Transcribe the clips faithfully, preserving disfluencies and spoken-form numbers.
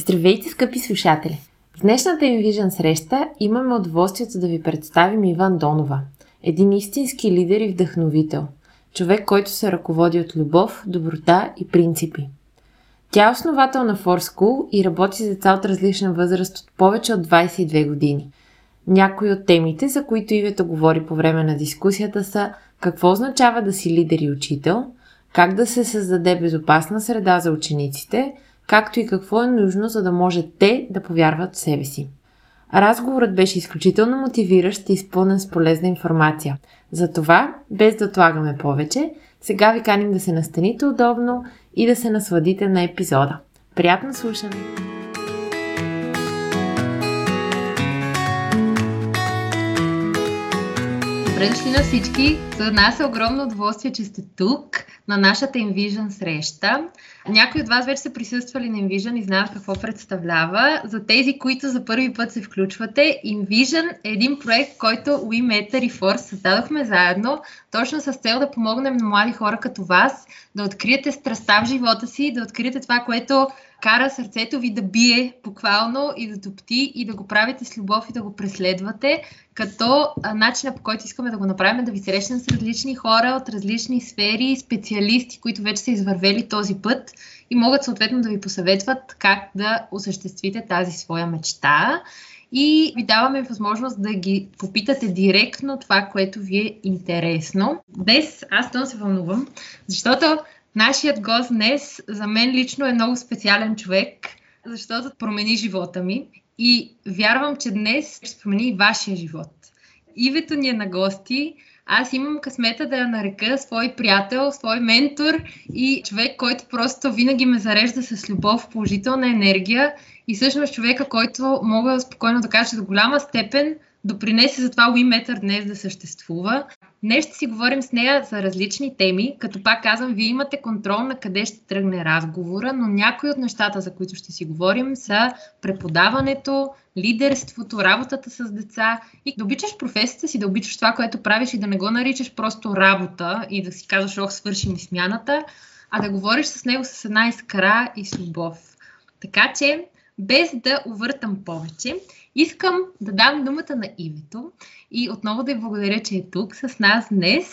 Здравейте, скъпи слушатели! В днешната InVision среща имаме удоволствието да ви представим Иван Донова, един истински лидер и вдъхновител, човек, който се ръководи от любов, доброта и принципи. Тя е основател на ForSchool и работи с деца от различна възраст от повече от двадесет и две години. Някои от темите, за които Ивето говори по време на дискусията, са какво означава да си лидер и учител, как да се създаде безопасна среда за учениците, както и какво е нужно, за да може те да повярват в себе си. Разговорът беше изключително мотивиращ и изпълнен с полезна информация. Затова, без да отлагаме повече, сега ви каним да се настаните удобно и да се насладите на епизода. Приятно слушане! Добре дошли на всички! За нас е огромно удоволствие, че сте тук на нашата InVision среща. Някои от вас вече са присъствали на InVision и знаят какво представлява. За тези, които за първи път се включвате, InVision е един проект, който We Matter и Force създадохме заедно, точно с цел да помогнем на млади хора като вас да откриете страстта в живота си, да откриете това, което кара сърцето ви да бие буквално и да топти и да го правите с любов и да го преследвате, като начина, по който искаме да го направим, да ви срещнем с различни хора от различни сфери, специалисти, които вече са извървели този път и могат съответно да ви посъветват как да осъществите тази своя мечта. И ви даваме възможност да ги попитате директно това, което ви е интересно. Без аз тъм се вълнувам, защото нашият гост днес за мен лично е много специален човек, защото промени живота ми и вярвам, че днес ще промени и вашия живот. Ивето ни е на гости. Аз имам късмета да я нарека свой приятел, свой ментор и човек, който просто винаги ме зарежда с любов, положителна енергия и всъщност човека, който мога спокойно да кажа, че до голяма степен допринесе за това We Matter днес да съществува. Днес ще си говорим с нея за различни теми, като пак казвам, вие имате контрол на къде ще тръгне разговора, но някои от нещата, за които ще си говорим, са преподаването, лидерството, работата с деца и да обичаш професията си, да обичаш това, което правиш и да не го наричаш просто работа и да си казваш, ох, свърши ми смяната, а да говориш с него с една искра и с любов. Така че, без да увъртам повече, искам да дам думата на Ивето и отново да ѝ благодаря, че е тук с нас днес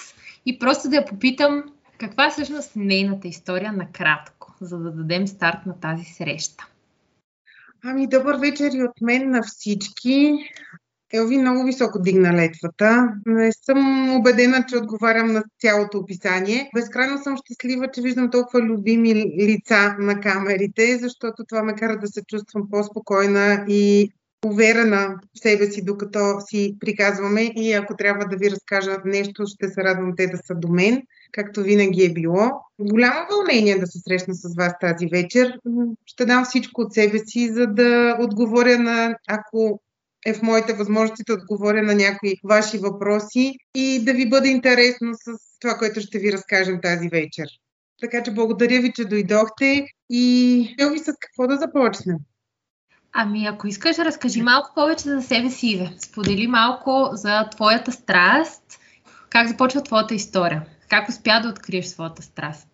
и просто да я попитам каква е всъщност нейната история накратко, за да дадем старт на тази среща. Ами, добър вечер и от мен на всички. Елви много високо дигна летвата. Не съм убедена, че отговарям на цялото описание. Безкрайно съм щастлива, че виждам толкова любими лица на камерите, защото това ме кара да се чувствам по-спокойна и уверена в себе си, докато си приказваме и ако трябва да ви разкажа нещо, ще се радвам те да са до мен, както винаги е било. Голямо вълнение да се срещна с вас тази вечер. Ще дам всичко от себе си, за да отговоря на, ако е в моите възможности, да отговоря на някои ваши въпроси и да ви бъде интересно с това, което ще ви разкажем тази вечер. Така че благодаря ви, че дойдохте и Елви, с какво да започнем? Ами, ако искаш, разкажи малко повече за себе си, Иве. Сподели малко за твоята страст. Как започва твоята история? Как успя да откриеш своята страст?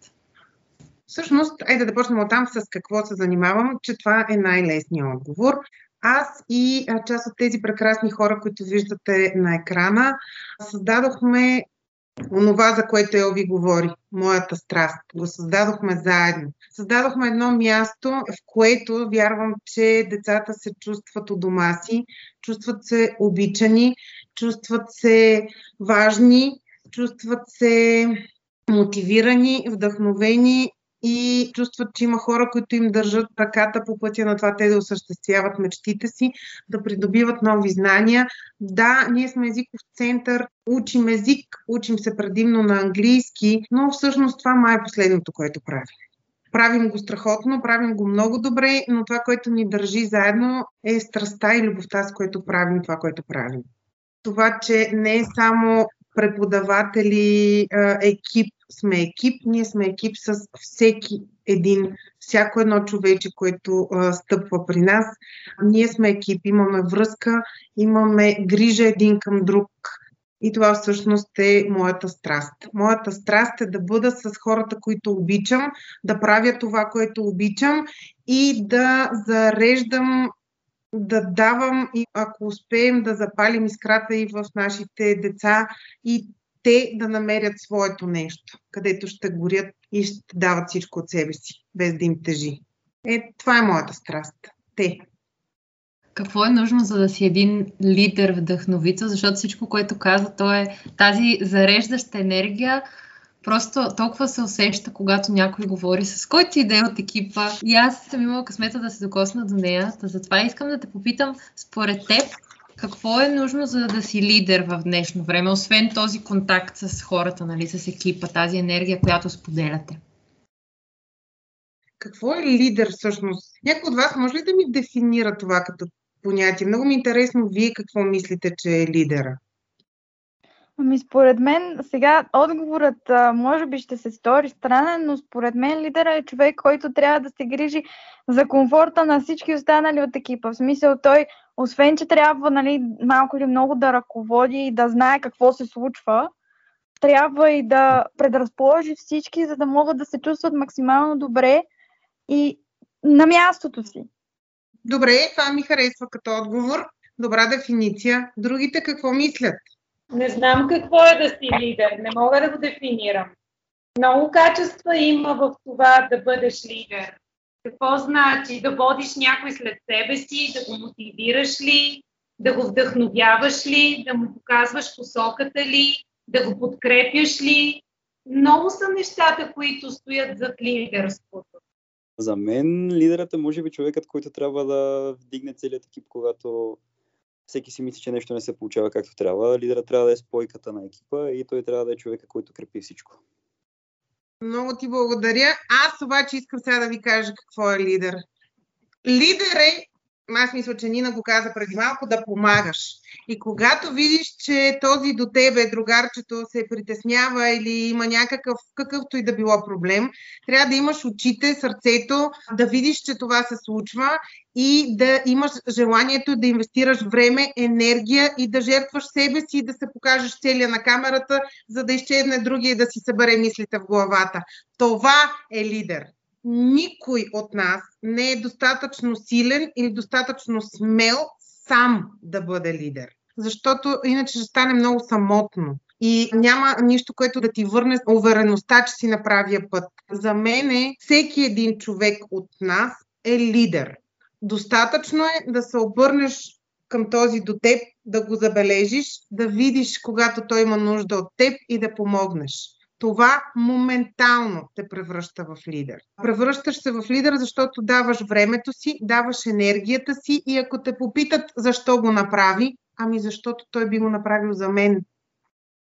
Всъщност, айде да почнем оттам с какво се занимавам, че това е най-лесният отговор. Аз и част от тези прекрасни хора, които виждате на екрана, създадохме онова, за което Елви говори, моята страст. Го създадохме заедно. Създадохме едно място, в което вярвам, че децата се чувстват у дома си, чувстват се обичани, чувстват се важни, чувстват се мотивирани, вдъхновени и чувстват, че има хора, които им държат ръката по пътя на това те да осъществяват мечтите си, да придобиват нови знания. Да, ние сме езиков център, учим език, учим се предимно на английски, но всъщност това май е последното, което правим. Правим го страхотно, правим го много добре, но това, което ни държи заедно е страстта и любовта, с което правим това, което правим. Това, че не е само преподаватели, екип, сме екип, ние сме екип с всеки един, всяко едно човече, което а, стъпва при нас. Ние сме екип, имаме връзка, имаме грижа един към друг. И това всъщност е моята страст. Моята страст е да бъда с хората, които обичам, да правя това, което обичам и да зареждам, да давам и ако успеем да запалим искрата и в нашите деца и те да намерят своето нещо, където ще горят и ще дават всичко от себе си, без да им тежи. Е, това е моята страст. Те. Какво е нужно, за да си един лидер вдъхновител? Защото всичко, което каза, то е тази зареждаща енергия. Просто толкова се усеща, когато някой говори с който иде от екипа. И аз съм имала късмета да се докосна до нея. Затова искам да те попитам, според теб, какво е нужно, за да си лидер в днешно време, освен този контакт с хората, нали, с екипа, тази енергия, която споделяте? Какво е лидер всъщност? Някой от вас може ли да ми дефинира това като понятие? Много ми е интересно вие какво мислите, че е лидера. Ами според мен, сега отговорът а, може би ще се стори странен, но според мен лидера е човек, който трябва да се грижи за комфорта на всички останали от екипа. В смисъл той, освен че трябва, нали, малко или много да ръководи и да знае какво се случва, трябва и да предразположи всички, за да могат да се чувстват максимално добре и на мястото си. Добре, това ми харесва като отговор. Добра дефиниция. Другите какво мислят? Не знам какво е да си лидер. Не мога да го дефинирам. Много качества има в това да бъдеш лидер. Какво значи? Да водиш някой след себе си, да го мотивираш ли, да го вдъхновяваш ли, да му показваш посоката ли, да го подкрепяш ли. Много са нещата, които стоят зад лидерството. За мен лидерът е може би човекът, който трябва да вдигне целият екип, когато всеки си мисли, че нещо не се получава както трябва. Лидерът трябва да е спойката на екипа и той трябва да е човека, който крепи всичко. Много ти благодаря. Аз обаче искам сега да ви кажа какво е лидер. Лидер е, аз мисля, че Нина го каза преди малко, да помагаш. И когато видиш, че този до тебе, другарчето, се притеснява или има някакъв, какъвто и да било проблем, трябва да имаш очите, сърцето, да видиш, че това се случва и да имаш желанието да инвестираш време, енергия и да жертваш себе си и да се покажеш целия на камерата, за да изчезне другия и да си събере мислите в главата. Това е лидер. Никой от нас не е достатъчно силен или достатъчно смел сам да бъде лидер. Защото иначе ще стане много самотно. И няма нищо, което да ти върне увереността, че си на правия път. За мен всеки един човек от нас е лидер. Достатъчно е да се обърнеш към този до теб, да го забележиш, да видиш когато той има нужда от теб и да помогнеш. Това моментално те превръща в лидер. Превръщаш се в лидер, защото даваш времето си, даваш енергията си и ако те попитат защо го направи, ами защото той би го направил за мен.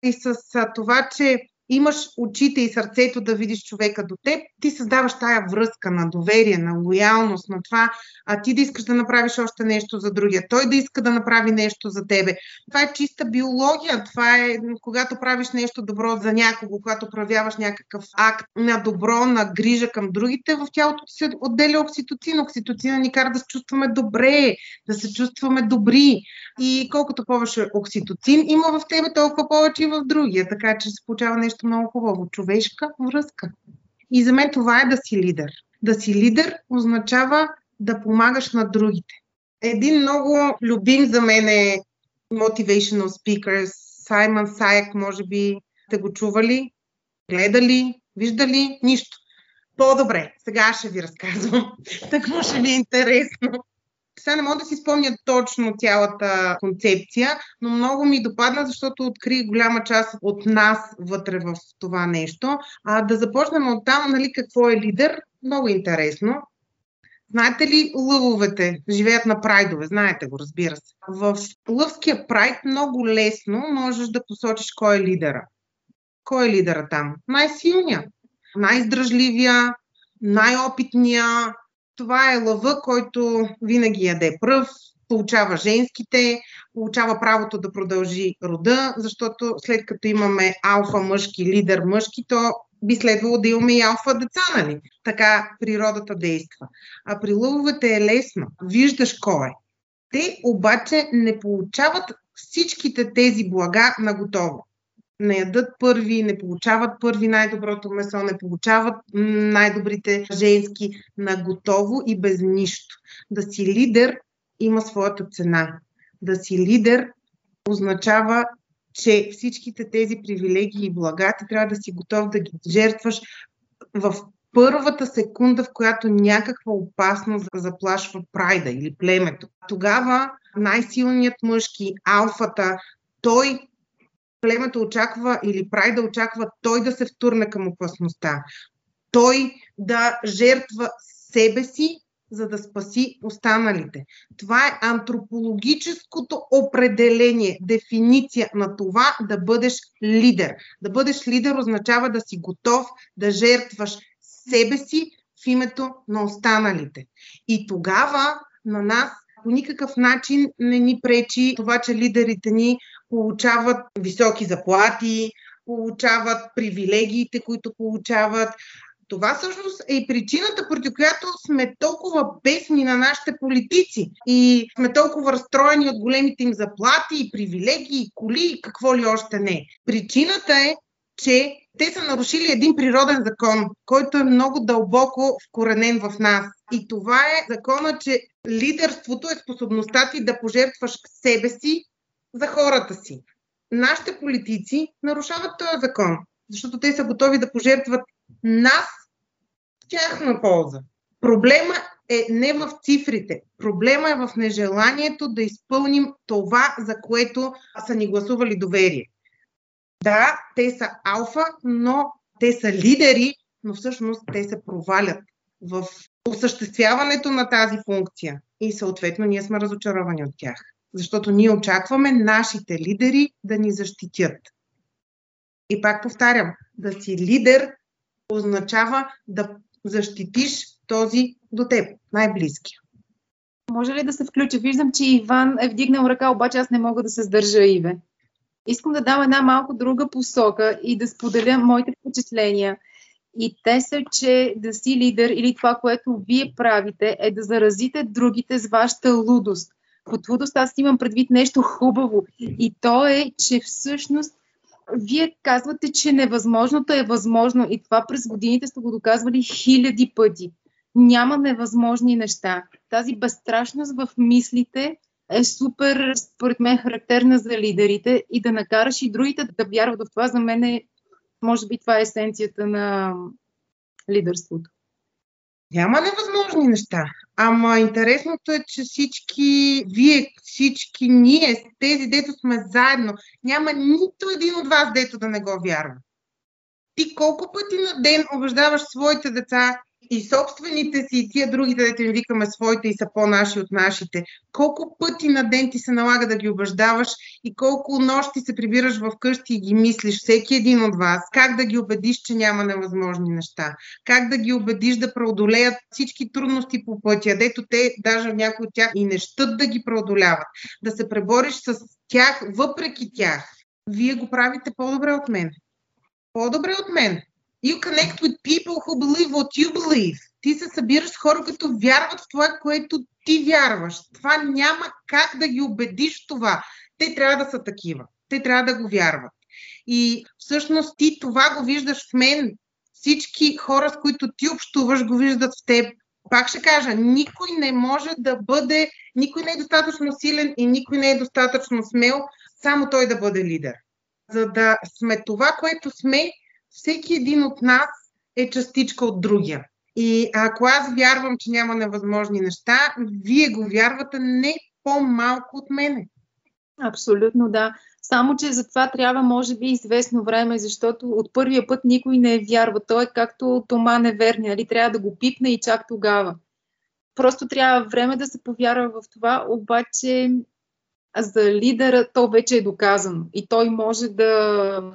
И с това, че имаш очите и сърцето да видиш човека до теб, ти създаваш тая връзка на доверие, на лоялност, на това, а ти да искаш да направиш още нещо за другия, той да иска да направи нещо за тебе. Това е чиста биология, това е когато правиш нещо добро за някого, когато проявяваш някакъв акт на добро, на грижа към другите, в тялото ти се отделя окситоцин. Окситоцина ни кара да се чувстваме добре, да се чувстваме добри и колкото повече окситоцин има в тебе, толкова повече и в другия, така че се получава нещо много хубаво. Човешка връзка. И за мен това е да си лидер. Да си лидер означава да помагаш на другите. Един много любим за мен е motivational speaker, Simon Sinek, може би сте го чували, гледали, виждали, нищо. По-добре, сега ще ви разказвам. Така ще ви е интересно. Сега не мога да си спомня точно цялата концепция, но много ми допадна, защото откри голяма част от нас вътре в това нещо. А да започнем от там, нали, какво е лидер? Много интересно. Знаете ли, лъвовете живеят на прайдове, знаете го, разбира се. В лъвския прайд много лесно можеш да посочиш кой е лидера. Кой е лидера там? Най-силния, най-издръжливия, най-опитния. Това е лъва, който винаги яде пръв, получава женските, получава правото да продължи рода, защото след като имаме алфа мъжки, лидер мъжки, то би следвало да имаме и алфа деца, нали? Така природата действа. А при лъвовете е лесно. Виждаш кой е. Те обаче не получават всичките тези блага наготово. Не ядат първи, не получават първи най-доброто месо, не получават най-добрите женски наготово и без нищо. Да си лидер има своята цена. Да си лидер означава, че всичките тези привилегии и блага ти трябва да си готов да ги жертваш в първата секунда, в която някаква опасност заплашва прайда или племето. Тогава най-силният мъжки, алфата, той племето очаква или прайда очаква той да се втурне към опасността. Той да жертва себе си, за да спаси останалите. Това е антропологическото определение, дефиниция на това да бъдеш лидер. Да бъдеш лидер означава да си готов да жертваш себе си в името на останалите. И тогава на нас по никакъв начин не ни пречи това, че лидерите ни получават високи заплати, получават привилегиите, които получават. Това всъщност е и причината, поради която сме толкова бесни на нашите политици и сме толкова разстроени от големите им заплати и привилегии, и коли и какво ли още не. Причината е, че те са нарушили един природен закон, който е много дълбоко вкоренен в нас. И това е закона, че лидерството е способността ти да пожертваш себе си за хората си. Нашите политици нарушават този закон, защото те са готови да пожертват нас в тяхна полза. Проблема е не в цифрите. Проблема е в нежеланието да изпълним това, за което са ни гласували доверие. Да, те са алфа, но те са лидери, но всъщност те се провалят в осъществяването на тази функция. И съответно ние сме разочаровани от тях. Защото ние очакваме нашите лидери да ни защитят. И пак повтарям, да си лидер означава да защитиш този до теб, най-близкия. Може ли да се включа? Виждам, че Иван е вдигнал ръка, обаче аз не мога да се сдържа, Иве. Искам да дам една малко друга посока и да споделя моите впечатления. И те са, че да си лидер или това, което вие правите, е да заразите другите с вашата лудост. Под лудост аз имам предвид нещо хубаво. И то е, че всъщност вие казвате, че невъзможното е възможно и това през годините сте го доказвали хиляди пъти. Няма невъзможни неща. Тази безстрашност в мислите е супер, според мен, характерна за лидерите и да накараш и другите да вярват в това. За мен е, може би това е есенцията на лидерството. Няма невъзможни неща. Ама интересното е, че всички вие, всички ние, тези, дето сме заедно, няма нито един от вас, дето да не го вярва. Ти колко пъти на ден убеждаваш своите деца и собствените си, и тия другите, дето им викаме своите и са по-наши от нашите. Колко пъти на ден ти се налага да ги убеждаваш и колко нощи се прибираш в къщи и ги мислиш, всеки един от вас, как да ги убедиш, че няма невъзможни неща, как да ги убедиш да преодолеят всички трудности по пътя, дето те, даже някои от тях, и не щат да ги преодоляват, да се пребориш с тях, въпреки тях. Вие го правите по-добре от мен. По-добре от мен. You connect with people who believe what you believe. Ти се събираш с хора, които вярват в това, което ти вярваш. Това няма как да ги убедиш в това. Те трябва да са такива. Те трябва да го вярват. И всъщност ти това го виждаш в мен. Всички хора, с които ти общуваш, го виждат в теб. Пак ще кажа, никой не може да бъде, никой не е достатъчно силен и никой не е достатъчно смел, само той да бъде лидер. За да сме това, което сме, всеки един от нас е частичка от другия. И ако аз вярвам, че няма невъзможни неща, вие го вярвате не по-малко от мене. Абсолютно, да. Само, че за това трябва, може би, известно време, защото от първия път никой не е вярва. Той е както Тома неверни, нали? Трябва да го пипне и чак тогава. Просто трябва време да се повярва в това, обаче за лидера то вече е доказано. И той може да...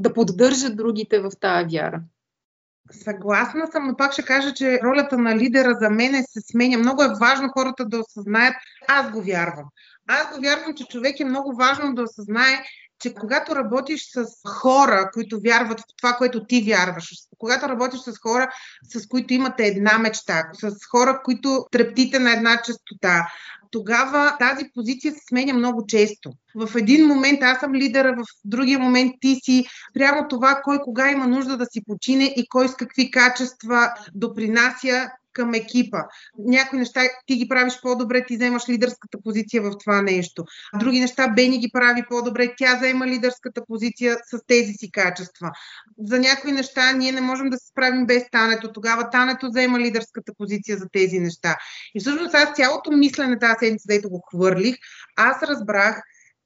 да поддържат другите в тая вяра. Съгласна съм, но пак ще кажа, че ролята на лидера за мен се сменя. Много е важно хората да осъзнаят, аз го вярвам. Аз го вярвам, че човек е много важно да осъзнае, че когато работиш с хора, които вярват в това, което ти вярваш, когато работиш с хора, с които имате една мечта, с хора, които трептите на една честота, тогава тази позиция се сменя много често. В един момент аз съм лидера, в другия момент ти си. Прямо това, кой кога има нужда да си почине и кой с какви качества допринася към екипа. Някои неща ти ги правиш по-добре, ти вземаш лидерската позиция в това нещо. Други неща Бени ги прави по-добре, тя взема лидерската позиция с тези си качества. За някои неща ние не можем да се справим без Тането. Тогава Тането взема лидерската позиция за тези неща. И всъщност аз цялото мислене тази седмица, дето го хвърлих, аз разбрах,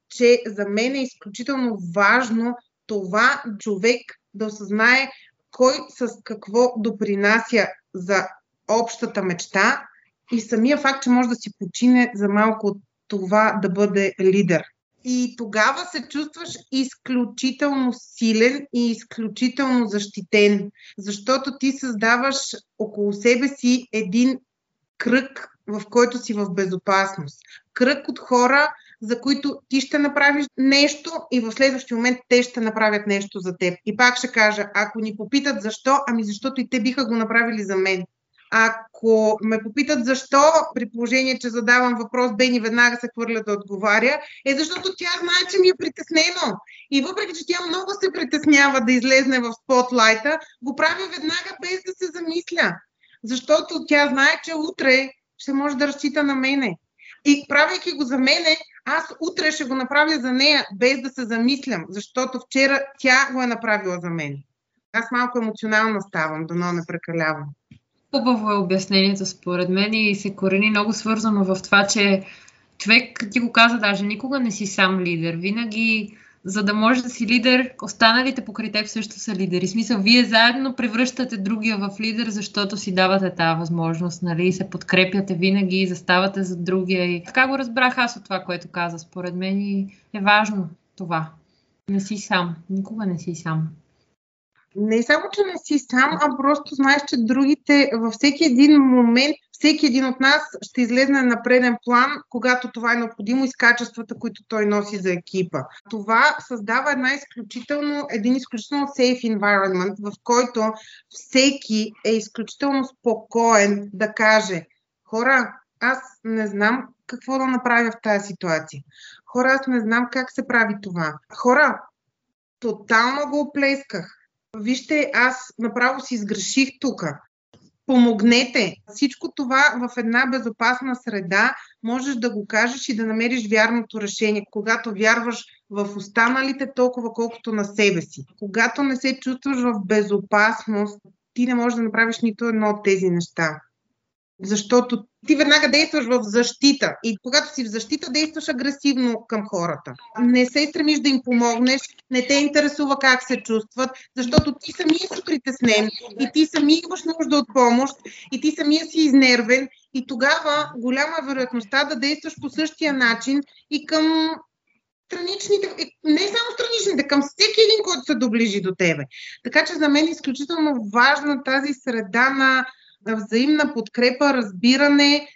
че за мен е изключително важно това човек да осъзнае кой с какво допринася за общата мечта и самия факт, че може да си почине за малко от това да бъде лидер. И тогава се чувстваш изключително силен и изключително защитен, защото ти създаваш около себе си един кръг, в който си в безопасност. Кръг от хора, за които ти ще направиш нещо и в следващия момент те ще направят нещо за теб. И пак ще кажа, ако ни попитат защо, ами защото и те биха го направили за мен. Ако ме попитат защо, при положение, че задавам въпрос, Бени веднага се хвърля да отговаря, е защото тя знае, че ми е притеснено. И въпреки, че тя много се притеснява да излезне в спотлайта, го правя веднага без да се замисля. Защото тя знае, че утре ще може да разчита на мене. И правейки го за мене, аз утре ще го направя за нея, без да се замислям, защото вчера тя го е направила за мен. Аз малко емоционална ставам, дано не прекалявам. Хубаво е обяснението според мен и се корени много свързано в това, че човек, ти го каза даже, никога не си сам лидер. Винаги, за да можеш да си лидер, останалите покрай теб също са лидери. В смисъл, вие заедно превръщате другия в лидер, защото си давате тази възможност, нали, и се подкрепяте винаги и заставате за другия. И така го разбрах аз от това, което каза. Според мен и е важно това. Не си сам. Никога не си сам. Не само, че не си сам, а просто знаеш, че другите във всеки един момент, всеки един от нас ще излезне на преден план, когато това е необходимо и с качествата, които той носи за екипа. Това създава една изключително, един изключително safe environment, в който всеки е изключително спокоен да каже: хора, аз не знам какво да направя в тази ситуация. Хора, аз не знам как се прави това. Хора, тотално го оплесках. Вижте, аз направо си сгреших тук. Помогнете. Всичко това в една безопасна среда можеш да го кажеш и да намериш вярното решение, когато вярваш в останалите толкова, колкото на себе си. Когато не се чувстваш в безопасност, ти не можеш да направиш нито едно от тези неща. Защото ти веднага действаш в защита и когато си в защита, действаш агресивно към хората. Не се стремиш да им помогнеш, не те интересува как се чувстват, защото ти самия си притеснен и ти самия имаш нужда от помощ и ти самия си изнервен и тогава голяма е вероятността да действаш по същия начин и към страничните, не само страничните, към всеки един, който се доближи до тебе. Така че за мен е изключително важна тази среда на взаимна подкрепа, разбиране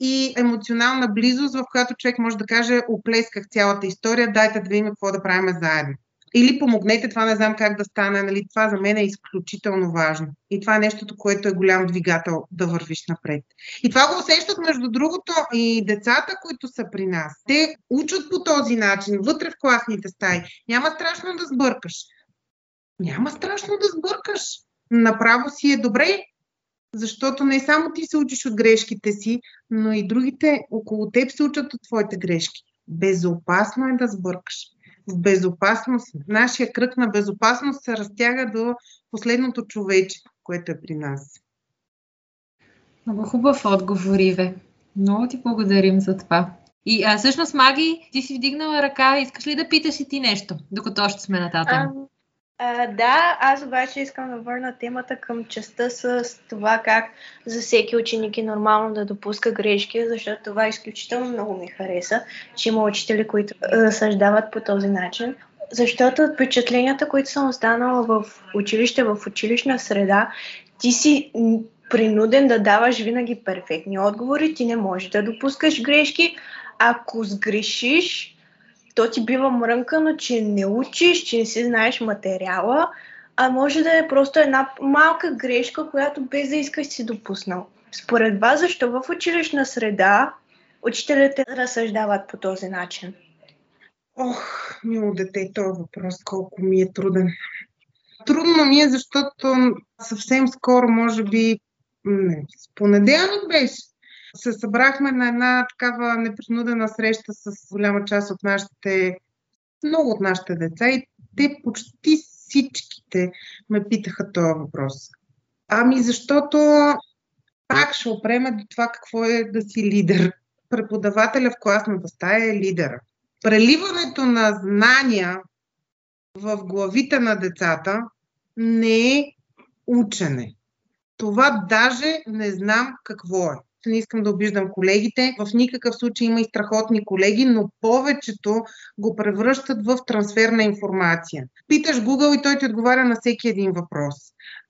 и емоционална близост, в която човек може да каже: оплесках цялата история, дайте да видим какво да правим заедно. Или помогнете, това не знам как да стане. Нали? Това за мен е изключително важно. И това е нещото, което е голям двигател да вървиш напред. И това го усещат, между другото, и децата, които са при нас. Те учат по този начин, вътре в класните стаи. Няма страшно да сбъркаш. Няма страшно да сбъркаш. Направо си е добре. Защото не само ти се учиш от грешките си, но и другите около теб се учат от твоите грешки. Безопасно е да сбъркаш. В безопасност, нашия кръг на безопасност се разтяга до последното човече, което е при нас. Много хубав отговор, Иве. Много ти благодарим за това. И а, всъщност, Маги, ти си вдигнала ръка. Искаш ли да питаш и ти нещо, докато още сме нататък? А, да, аз обаче искам да върна темата към частта с това как за всеки ученик е нормално да допуска грешки, защото това изключително много ми хареса, че има учители, които разсъждават по този начин. Защото от впечатленията, които съм останала в училище, в училищна среда, ти си принуден да даваш винаги перфектни отговори, ти не можеш да допускаш грешки. Ако сгрешиш, то ти бива мрънкано, че не учиш, че не си знаеш материала, а може да е просто една малка грешка, която без да искаш си допуснал. Според вас, защо в училищна среда учителите разсъждават по този начин? Ох, мило дете, този въпрос колко ми е труден. Трудно ми е, защото съвсем скоро, може би, не, с понеделник беше. Се събрахме на една такава непринудена среща с голяма част от нашите, много от нашите деца и те почти всичките ме питаха този въпрос. Ами защото пак ще опреме до това какво е да си лидер. Преподавателя в класната стая е лидера. Преливането на знания в главите на децата не е учене. Това даже не знам какво е. Не искам да обиждам колегите. В никакъв случай има и страхотни колеги, но повечето го превръщат в трансферна информация. Питаш Google и той ти отговаря на всеки един въпрос.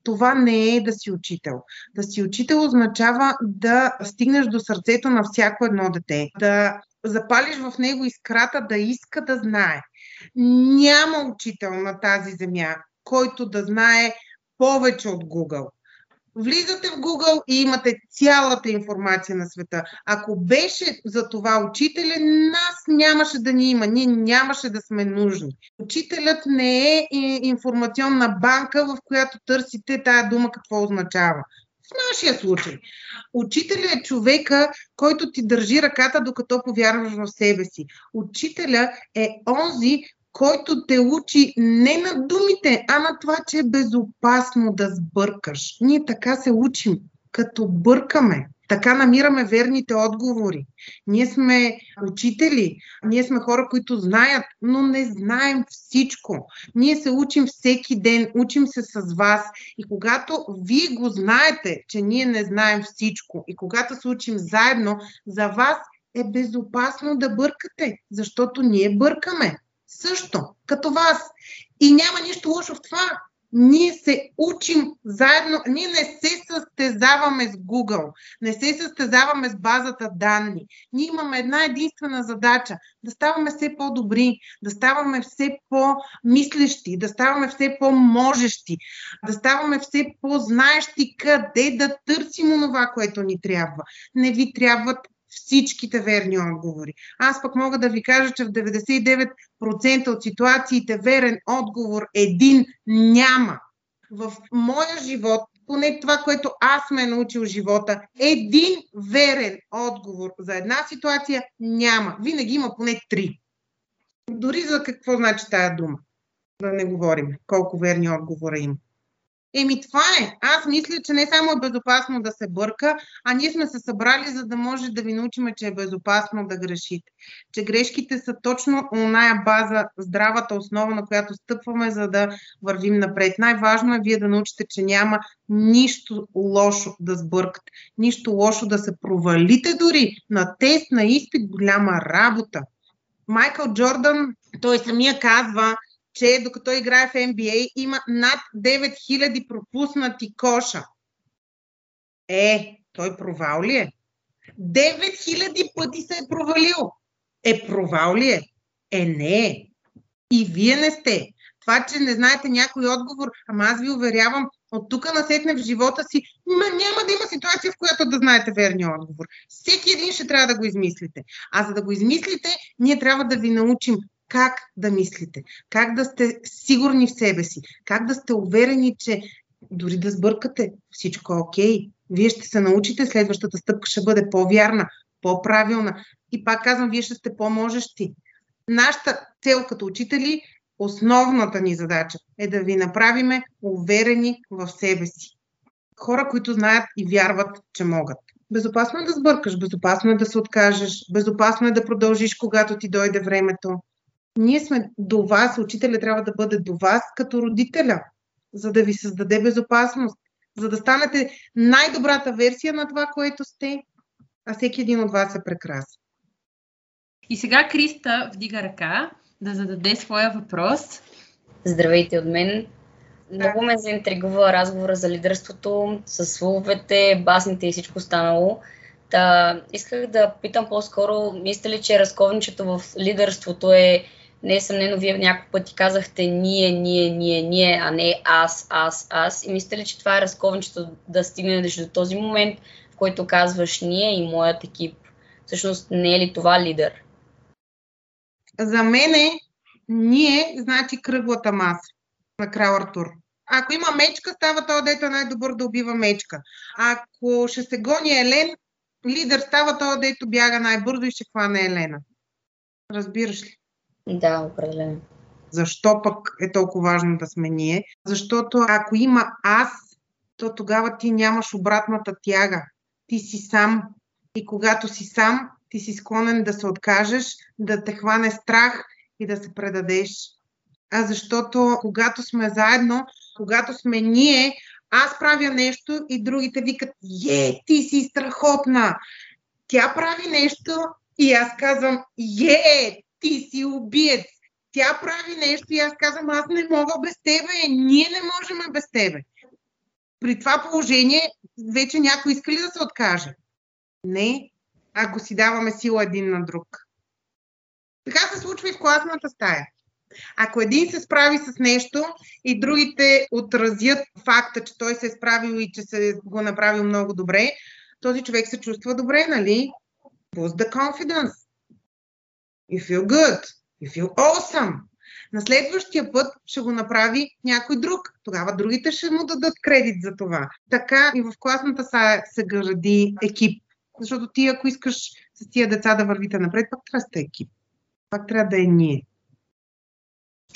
Това не е да си учител. Да си учител означава да стигнеш до сърцето на всяко едно дете. Да запалиш в него искрата да иска да знае. Няма учител на тази земя, който да знае повече от Google. Влизате в Google и имате цялата информация на света. Ако беше за това учителя, нас нямаше да ни има, ние нямаше да сме нужни. Учителят не е информационна банка, в която търсите тая дума какво означава. В нашия случай. Учителя е човека, който ти държи ръката, докато повярваш в себе си. Учителя е онзи, който те учи не на думите, а на това, че е безопасно да сбъркаш. Ние така се учим, като бъркаме. Така намираме верните отговори. Ние сме учители, ние сме хора, които знаят, но не знаем всичко. Ние се учим всеки ден, учим се с вас. И когато вие го знаете, че ние не знаем всичко, и когато се учим заедно, за вас е безопасно да бъркате, защото ние бъркаме. Също, като вас. И няма нищо лошо в това. Ние се учим заедно. Ние не се състезаваме с Google. Не се състезаваме с базата данни. Ние имаме една единствена задача. Да ставаме все по-добри. Да ставаме все по-мислещи. Да ставаме все по-можещи. Да ставаме все по-знаещи къде да търсим онова, което ни трябва. Не ви трябват всичките верни отговори. Аз пък мога да ви кажа, че в деветдесет и девет процента от ситуациите верен отговор един няма. В моя живот, поне това, което аз ме е научил живота, един верен отговор за една ситуация няма. Винаги има поне три. Дори за какво значи тая дума? Да не говорим колко верни отговора има. Еми това е. Аз мисля, че не само е безопасно да се бърка, а ние сме се събрали, за да може да ви научим, че е безопасно да грешите. Че грешките са точно оная база, здравата основа, на която стъпваме, за да вървим напред. Най-важно е вие да научите, че няма нищо лошо да сбъркате. Нищо лошо да се провалите дори на тест, на изпит, голяма работа. Майкъл Джордан, той самия казва, че докато играе в Ен Би Ей, има над девет хиляди пропуснати коша. Е, той провал ли е? девет хиляди пъти се е провалил. Е, провал ли е? Е, не е. И вие не сте. Това, че не знаете някой отговор, ама аз ви уверявам, от тук насетне в живота си, няма да има ситуация, в която да знаете верния отговор. Всеки един ще трябва да го измислите. А за да го измислите, ние трябва да ви научим как да мислите, как да сте сигурни в себе си, как да сте уверени, че дори да сбъркате, всичко е окей. Вие ще се научите, следващата стъпка ще бъде по-вярна, по-правилна. И пак казвам, вие ще сте по-можещи. Нашата цел като учители, основната ни задача е да ви направиме уверени в себе си. Хора, които знаят и вярват, че могат. Безопасно е да сбъркаш, безопасно е да се откажеш, безопасно е да продължиш, когато ти дойде времето. Ние сме до вас, учителя трябва да бъде до вас като родителя, за да ви създаде безопасност, за да станете най-добрата версия на това, което сте, а всеки един от вас е прекрасен. И сега Криста вдига ръка да зададе своя въпрос. Здравейте от мен. Много ме заинтригува разговора за лидерството, с словете, басните и всичко останало. Та, исках да питам по-скоро, мисля ли, че разковничето в лидерството е, несъмнено, вие няколко пъти казахте ние, ние, ние, ние, а не аз, аз, аз. И мисля ли, че това е разковничето да стигнеш до този момент, в който казваш ние и моят екип? Всъщност, не е ли това лидер? За мен е ние, значи кръглата маса на крал Артур. Ако има мечка, става този, дето е най-добър да убива мечка. Ако ще се гони Елен, лидер става този, дето бяга най-бързо и ще хване Елена. Разбираш ли? Да, определено. Защо пък е толкова важно да сме ние? Защото ако има аз, то тогава ти нямаш обратната тяга. Ти си сам. И когато си сам, ти си склонен да се откажеш, да те хване страх и да се предадеш. А защото когато сме заедно, когато сме ние, аз правя нещо и другите викат: е, ти си страхотна! Тя прави нещо и аз казвам: е, ти си убиец! Тя прави нещо и аз казвам: аз не мога без тебе, ние не можем без тебе. При това положение вече някой иска ли да се откаже? Не, ако си даваме сила един на друг. Така се случва и в класната стая. Ако един се справи с нещо и другите отразят факта, че той се е справил и че се го направил много добре, този човек се чувства добре, нали? Boost the confidence. You feel good. You feel awesome. На следващия път ще го направи някой друг. Тогава другите ще му дадат кредит за това. Така и в класната стая се гради екип. Защото ти, ако искаш с тия деца да вървите напред, пак трябва да сте екип. Пак трябва да е ние.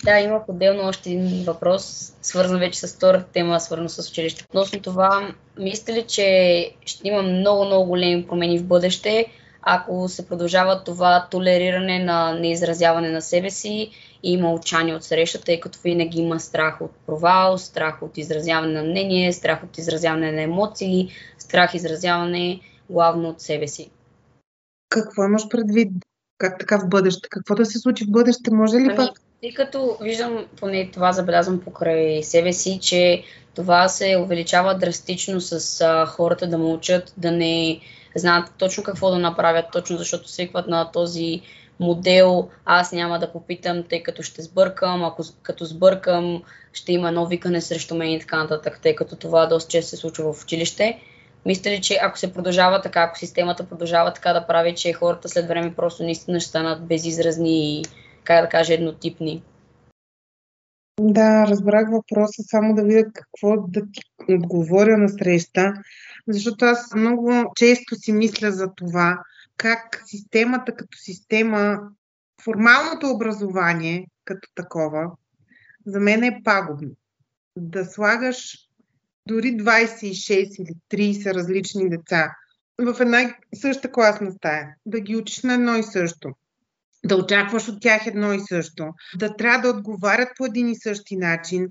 Да, имах отделно още един въпрос, свързан вече с втората тема, свързана с училище. Относно това, мислите ли, че ще има много-много големи промени в бъдеще, ако се продължава това толериране на неизразяване на себе си и мълчание от срещата, тъй като винаги има страх от провал, страх от изразяване на мнение, страх от изразяване на емоции, страх изразяване главно от себе си? Какво имаш предвид? Как така в бъдеще? Какво да се случи в бъдеще? Може ли ами, пак? Тъй като виждам, поне това забелязвам покрай себе си, че това се увеличава драстично с а, хората да мълчат, да не знаят точно какво да направят, точно защото свикват на този модел: аз няма да попитам, тъй като ще сбъркам, ако като сбъркам ще има едно викане срещу мен и така нататък, тъй като това доста често се случва в училище. Мисля ли, че ако се продължава така, ако системата продължава така да прави, че хората след време просто наистина ще станат безизразни и, как да кажа, еднотипни? Да, разбрах въпроса, само да видя какво да ти отговоря на среща, защото аз много често си мисля за това, как системата като система, формалното образование като такова, за мен е пагубно. Да слагаш дори двадесет и шест или тридесет различни деца в една и съща класна стая, да ги учиш на едно и също, да очакваш от тях едно и също, да трябва да отговарят по един и същи начин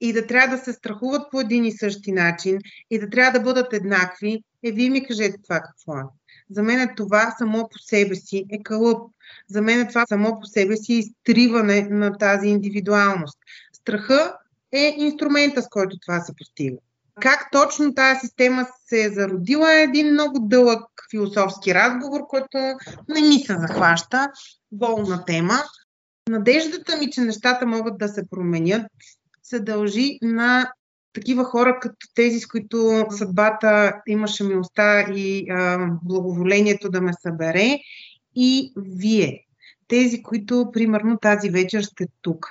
и да трябва да се страхуват по един и същи начин и да трябва да бъдат еднакви. Е, вие ми кажете това какво е. За мен това само по себе си е кълъп. За мен това само по себе си е изтриване на тази индивидуалност. Страха е инструмента, с който това се постига. Как точно тази система се е зародила е един много дълъг философски разговор, който не ми се захваща. Болна тема. Надеждата ми, че нещата могат да се променят, се дължи на такива хора като тези, с които съдбата имаше милостта и а, благоволението да ме събере, и вие. Тези, които примерно тази вечер сте тук.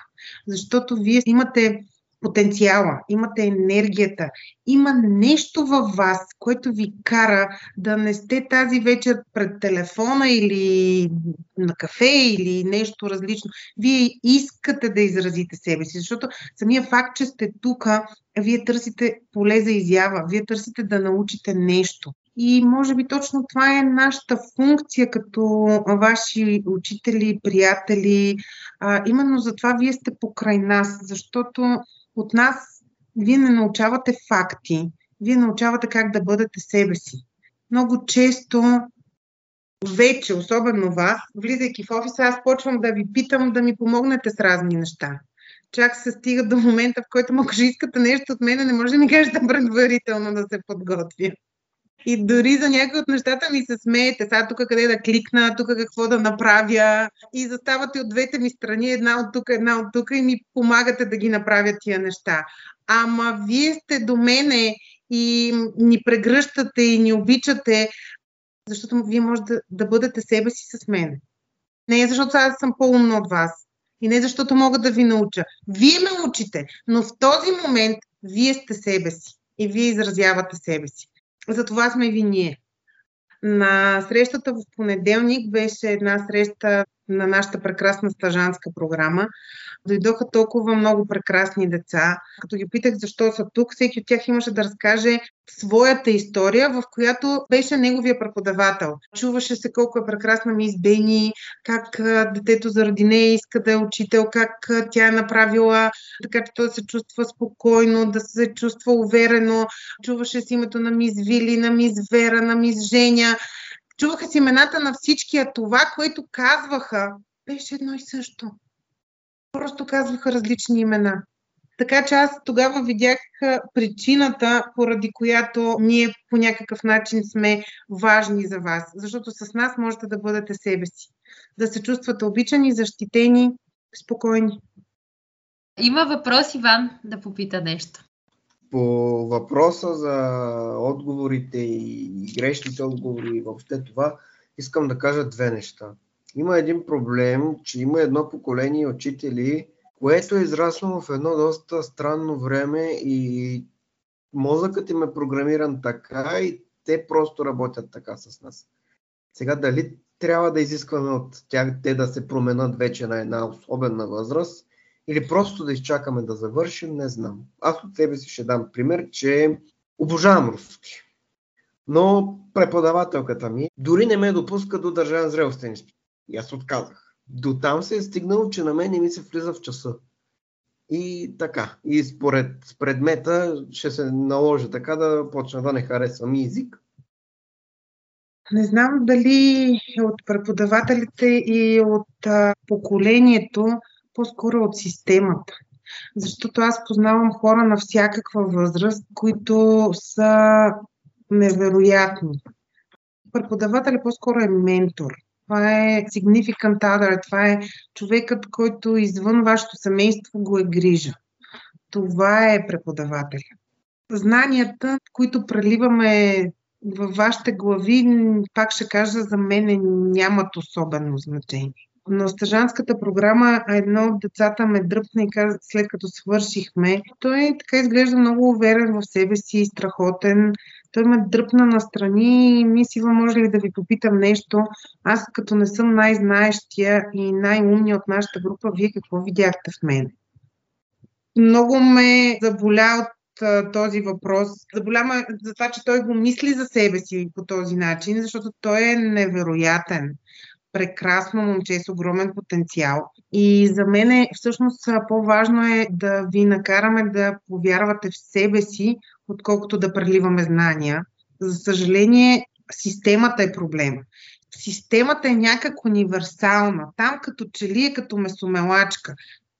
Защото вие имате потенциала, имате енергията, има нещо във вас, което ви кара да не сте тази вечер пред телефона или на кафе или нещо различно. Вие искате да изразите себе си, защото самия факт, че сте тук, вие търсите поле за изява, вие търсите да научите нещо. И може би точно това е нашата функция като ваши учители, приятели. А, именно затова вие сте покрай нас, защото от нас вие не научавате факти, вие научавате как да бъдете себе си. Много често вече, особено вас, влизайки в офиса, аз почвам да ви питам да ми помогнете с разни неща. Чак се стига до момента, в който му кажа: искате нещо от мен, не може да ми кажете предварително да се подготвя. И дори за някои от нещата ми се смеете. Сега тук къде да кликна, тук какво да направя. И заставате от двете ми страни, една от тук, една от тук, и ми помагате да ги направя тия неща. Ама вие сте до мене и ни прегръщате и ни обичате, защото вие може да, да бъдете себе си с мене. Не защото аз съм по-умна от вас. И не защото мога да ви науча. Вие ме учите, но в този момент вие сте себе си. И вие изразявате себе си. Затова сме ви ние. На срещата в понеделник беше една среща на нашата прекрасна стажантска програма. Дойдоха толкова много прекрасни деца. Като ги питах защо са тук, всеки от тях имаше да разкаже своята история, в която беше неговия преподавател. Чуваше се колко е прекрасна мис Бени, как детето заради нея иска да е учител, как тя е направила така, че той да се чувства спокойно, да се чувства уверено. Чуваше се името на мис Вили, на мис Вера, на мис Женя. Чуваха си имената на всички, а това, което казваха, беше едно и също. Просто казваха различни имена. Така че аз тогава видях причината, поради която ние по някакъв начин сме важни за вас. Защото с нас можете да бъдете себе си. Да се чувствате обичани, защитени, спокойни. Има въпрос, Иван, да попита нещо. По въпроса за отговорите и грешните отговори и въобще това, искам да кажа две неща. Има един проблем, че има едно поколение учители, което е израснало в едно доста странно време и мозъкът им е програмиран така и те просто работят така с нас. Сега дали трябва да изискваме от тях те да се променят вече на една особена възраст, или просто да изчакаме да завършим, не знам. Аз от себе си ще дам пример, че обожавам руски. Но преподавателката ми дори не ме допуска до държавен зрелостен изпит. И аз отказах. До там се е стигнало, че на мен не ми се влиза в часа. И така. И според предмета ще се наложи така да почна да не харесвам и език. Не знам дали от преподавателите и от а, поколението, по-скоро от системата. Защото аз познавам хора на всякаква възраст, които са невероятни. Преподавателят по-скоро е ментор. Това е significant other. Това е човекът, който извън вашето семейство го е грижа. Това е преподавателят. Знанията, които преливаме във вашите глави, пак ще кажа, за мен нямат особено значение. На стажанската програма едно от децата ме дръпна и каза, след като свършихме, той така изглежда много уверен в себе си, страхотен. Той ме дръпна настрани и ми си, може ли да ви попитам нещо? Аз като не съм най-знаещия и най-умния от нашата група, вие какво видяхте в мен? Много ме заболя от този въпрос. Заболяма за това, че той го мисли за себе си по този начин, защото той е невероятен. Прекрасно момче с огромен потенциал. И за мен е, всъщност по-важно е да ви накараме да повярвате в себе си, отколкото да преливаме знания. За съжаление, системата е проблема. Системата е някак универсална. Там като че ли е като месомелачка.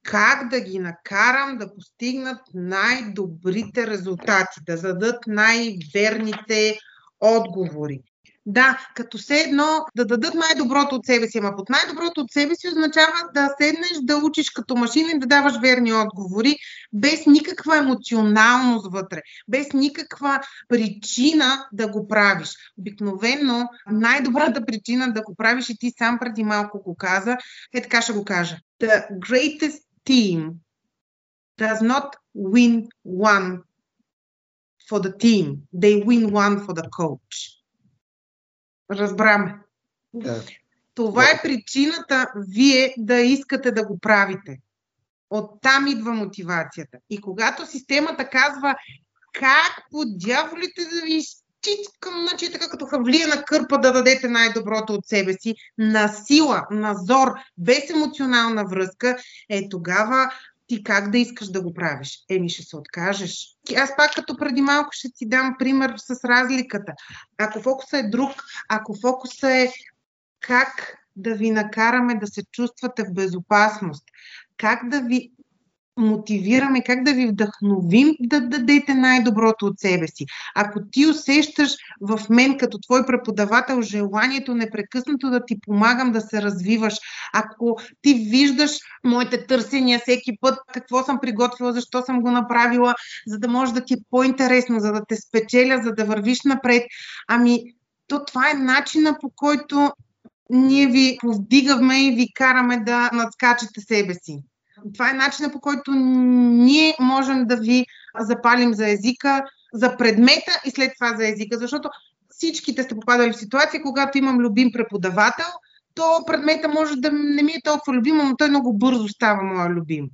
Как да ги накарам да постигнат най-добрите резултати, да зададат най-верните отговори. Да, като все едно да дадат най-доброто от себе си, ама под най-доброто от себе си означава да седнеш, да учиш като машина и да даваш верни отговори, без никаква емоционалност вътре, без никаква причина да го правиш. Обикновено най-добрата причина да го правиш, и ти сам преди малко го каза, е така ще го кажа. The greatest team does not win one for the team. They win one for the coach. Разбраме. Да. Това да. е причината вие да искате да го правите. Оттам идва мотивацията. И когато системата казва как по дяволите да ви изчиткам, значи така като хавлия на кърпа да дадете най-доброто от себе си, на сила, на зор, без емоционална връзка, е тогава ти как да искаш да го правиш? Еми ще се откажеш. Аз пак като преди малко ще ти дам пример с разликата. Ако фокуса е друг, ако фокуса е как да ви накараме да се чувствате в безопасност, как да ви мотивираме, как да ви вдъхновим да дадете най-доброто от себе си. Ако ти усещаш в мен като твой преподавател желанието непрекъснато да ти помагам да се развиваш, ако ти виждаш моите търсения всеки път, какво съм приготвила, защо съм го направила, за да може да ти е по-интересно, за да те спечеля, за да вървиш напред, ами то това е начина, по който ние ви повдигаме и ви караме да надскачате себе си. Това е начинът, по който ние можем да ви запалим за езика, за предмета и след това за езика, защото всичките сте попадали в ситуация, когато имам любим преподавател, то предмета може да не ми е толкова любим, но той много бързо става моя любим.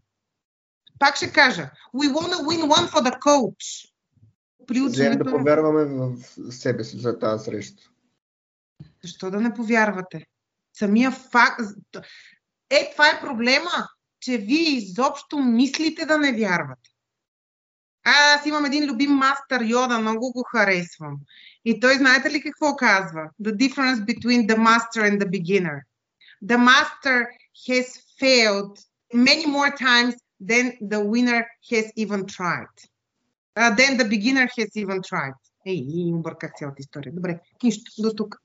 Пак ще кажа, we wanna win one for the coach. Взем да повярваме в себе си за тази среща. Защо да не повярвате? Самия факт... Е, това е проблема, че вие изобщо мислите да не вярвате. А, аз имам един любим мастър Йода, много го харесвам. И той знаете ли какво казва? The difference between the master and the beginner. The master has failed many more times than the winner has even tried. Uh, then the beginner has even tried. Ей, обърках цялата история. Добре, нищо, до тук.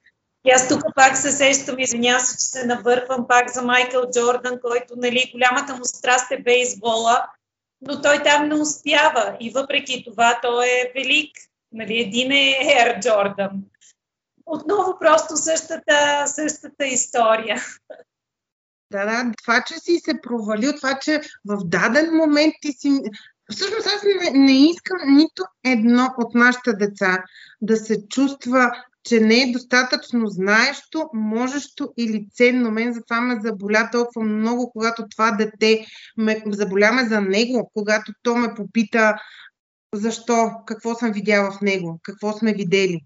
И аз тук пак се сещам, извиня се, че се навървам пак за Майкъл Джордан, който, нали, голямата му страст е бейсбола, но той там не успява и въпреки това той е велик, нали, един е Ер Джордан. Отново просто същата, същата история. Да, да, това, че си се провалил, това, че в даден момент ти си... Всъщност аз не, не искам нито едно от нашите деца да се чувства, че не е достатъчно знаещо, можещо или ценно. Мен за това ме заболя толкова много, когато това дете ме заболяме за него, когато то ме попита защо, какво съм видяла в него, какво сме видели.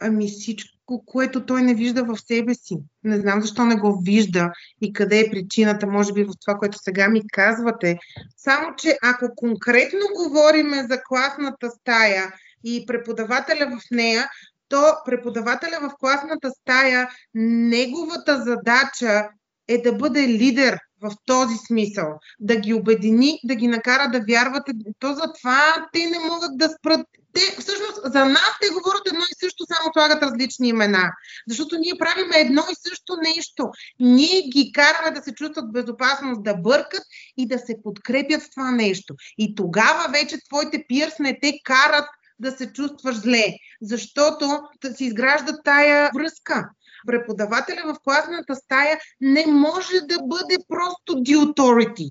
Ами всичко, което той не вижда в себе си. Не знам защо не го вижда и къде е причината, може би в това, което сега ми казвате. Само, че ако конкретно говориме за класната стая и преподавателя в нея, то преподавателя в класната стая, неговата задача е да бъде лидер в този смисъл. Да ги обедини, да ги накара да вярват. То затова те не могат да спрат. Те, всъщност, за нас те говорят едно и също, само слагат различни имена. Защото ние правим едно и също нещо. Ние ги караме да се чувстват безопасност, да бъркат и да се подкрепят в това нещо. И тогава вече твоите пиърс не те карат да се чувстваш зле, защото да се изгражда тая връзка. Преподавателя в класната стая не може да бъде просто the authority.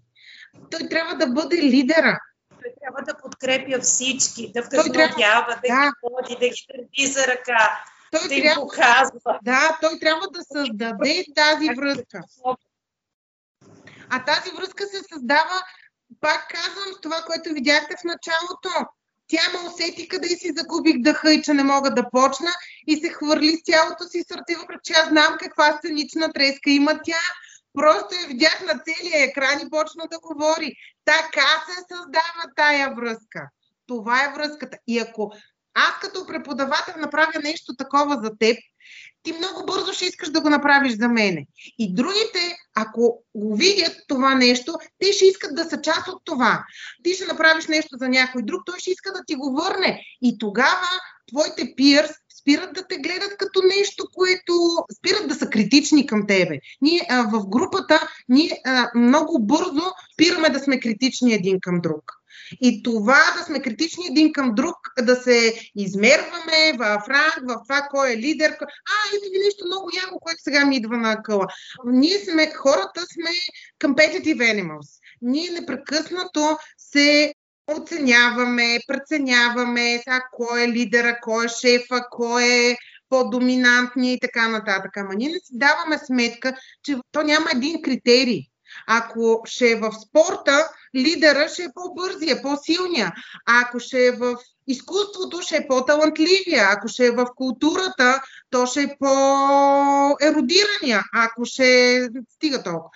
Той трябва да бъде лидера. Той трябва да подкрепя всички, да вдъхновява, да, да ги води, да ги държи за ръка, той да им показва. Да, той трябва да създаде тази връзка. А тази връзка се създава, пак казвам, с това, което видяхте в началото. Тя ме усети къде си загубих дъха и че не мога да почна и се хвърли с цялото си сърце, въпреки че аз знам каква сценична треска има тя. Просто я видях на целия екран и почна да говори. Така се създава тая връзка. Това е връзката. И ако аз като преподавател направя нещо такова за теб, ти много бързо ще искаш да го направиш за мене. И другите, ако го видят това нещо, те ще искат да са част от това. Ти ще направиш нещо за някой друг, той ще иска да ти го върне. И тогава твоите пиърс спират да те гледат като нещо, което спират да са критични към тебе. Ние а, в групата ние а, много бързо спираме да сме критични един към друг. И това да сме критични един към друг, да се измерваме в ранг, в това кой е лидер. А, ето ви нещо много яко, което сега ми идва на къла. Ние сме, хората сме competitive animals. Ние непрекъснато се оценяваме, преценяваме сега кой е лидера, кой е шефа, кой е по-доминантния и така нататък. Ама ние не си даваме сметка, че то няма един критерий. Ако ще е в спорта, лидера ще е по-бързия, по-силния. А ако ще е в изкуството, ще е по-талантливия. Ако ще е в културата, то ще е по-еродирания. Ако ще стига толкова.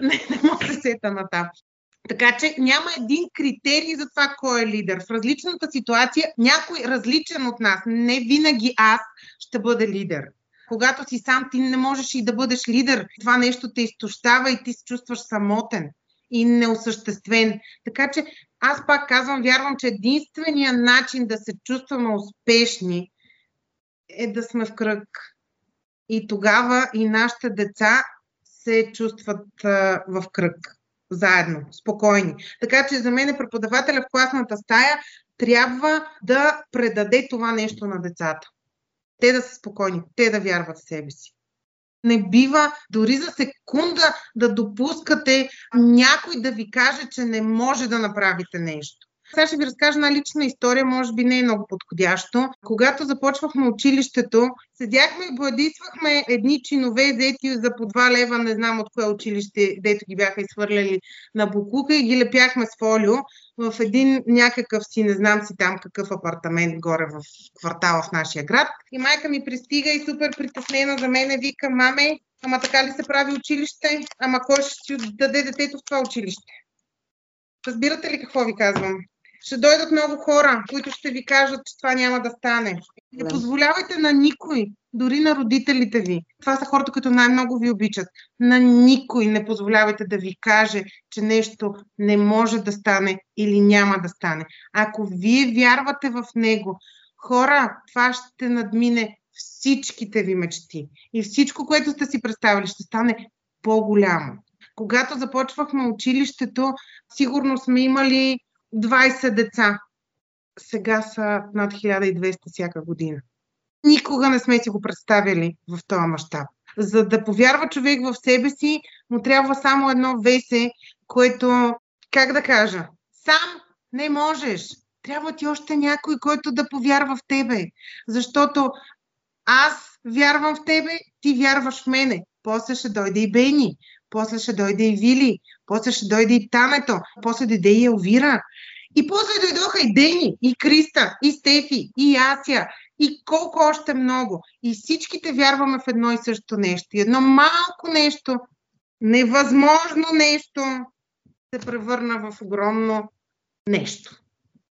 Не, не може да сета натам. Така че няма един критерий за това кой е лидер. В различната ситуация някой различен от нас, не винаги аз, ще бъде лидер. Когато си сам, ти не можеш и да бъдеш лидер. Това нещо те изтощава и ти се чувстваш самотен. и неосъществен. Така че аз пак казвам, вярвам, че единственият начин да се чувстваме успешни е да сме в кръг. И тогава и нашите деца се чувстват а, в кръг, заедно, спокойни. Така че за мен преподавателя в класната стая трябва да предаде това нещо на децата. Те да са спокойни, те да вярват в себе си. Не бива дори за секунда да допускате някой да ви каже, че не може да направите нещо. Сега ще ви разкажа една лична история, може би не е много подходящо. Когато започвахме училището, седяхме и бладисвахме едни чинове, взети за по два лева, не знам от кое училище, дето ги бяха изхвърляли на боклука, и ги лепяхме с фолио в един някакъв си, не знам си там какъв апартамент горе в квартала в нашия град. И майка ми пристига и супер притеснена за мен, вика: маме, ама така ли се прави училище? Ама кой ще си даде детето в това училище? Разбирате ли какво ви казвам? Ще дойдат много хора, които ще ви кажат, че това няма да стане. Не позволявайте на никой, дори на родителите ви. Това са хората, които най-много ви обичат. На никой не позволявайте да ви каже, че нещо не може да стане или няма да стане. Ако вие вярвате в него, хора, това ще надмине всичките ви мечти. И всичко, което сте си представили, ще стане по-голямо. Когато започвахме училището, сигурно сме имали двайсет деца. Сега са над хиляда и двеста всяка година. Никога не сме си го представили в този мащаб. За да повярва човек в себе си, му трябва само едно весе, което, как да кажа, сам не можеш. Трябва ти още някой, който да повярва в тебе. Защото аз вярвам в тебе, ти вярваш в мене. После ще дойде и Бени. После ще дойде и Вили, после ще дойде и Тамето, после дойде и Елвира. И после дойдоха и Дени, и Криста, и Стефи, и Ася, и колко още много. И всичките вярваме в едно и също нещо. И едно малко нещо, невъзможно нещо, се превърна в огромно нещо.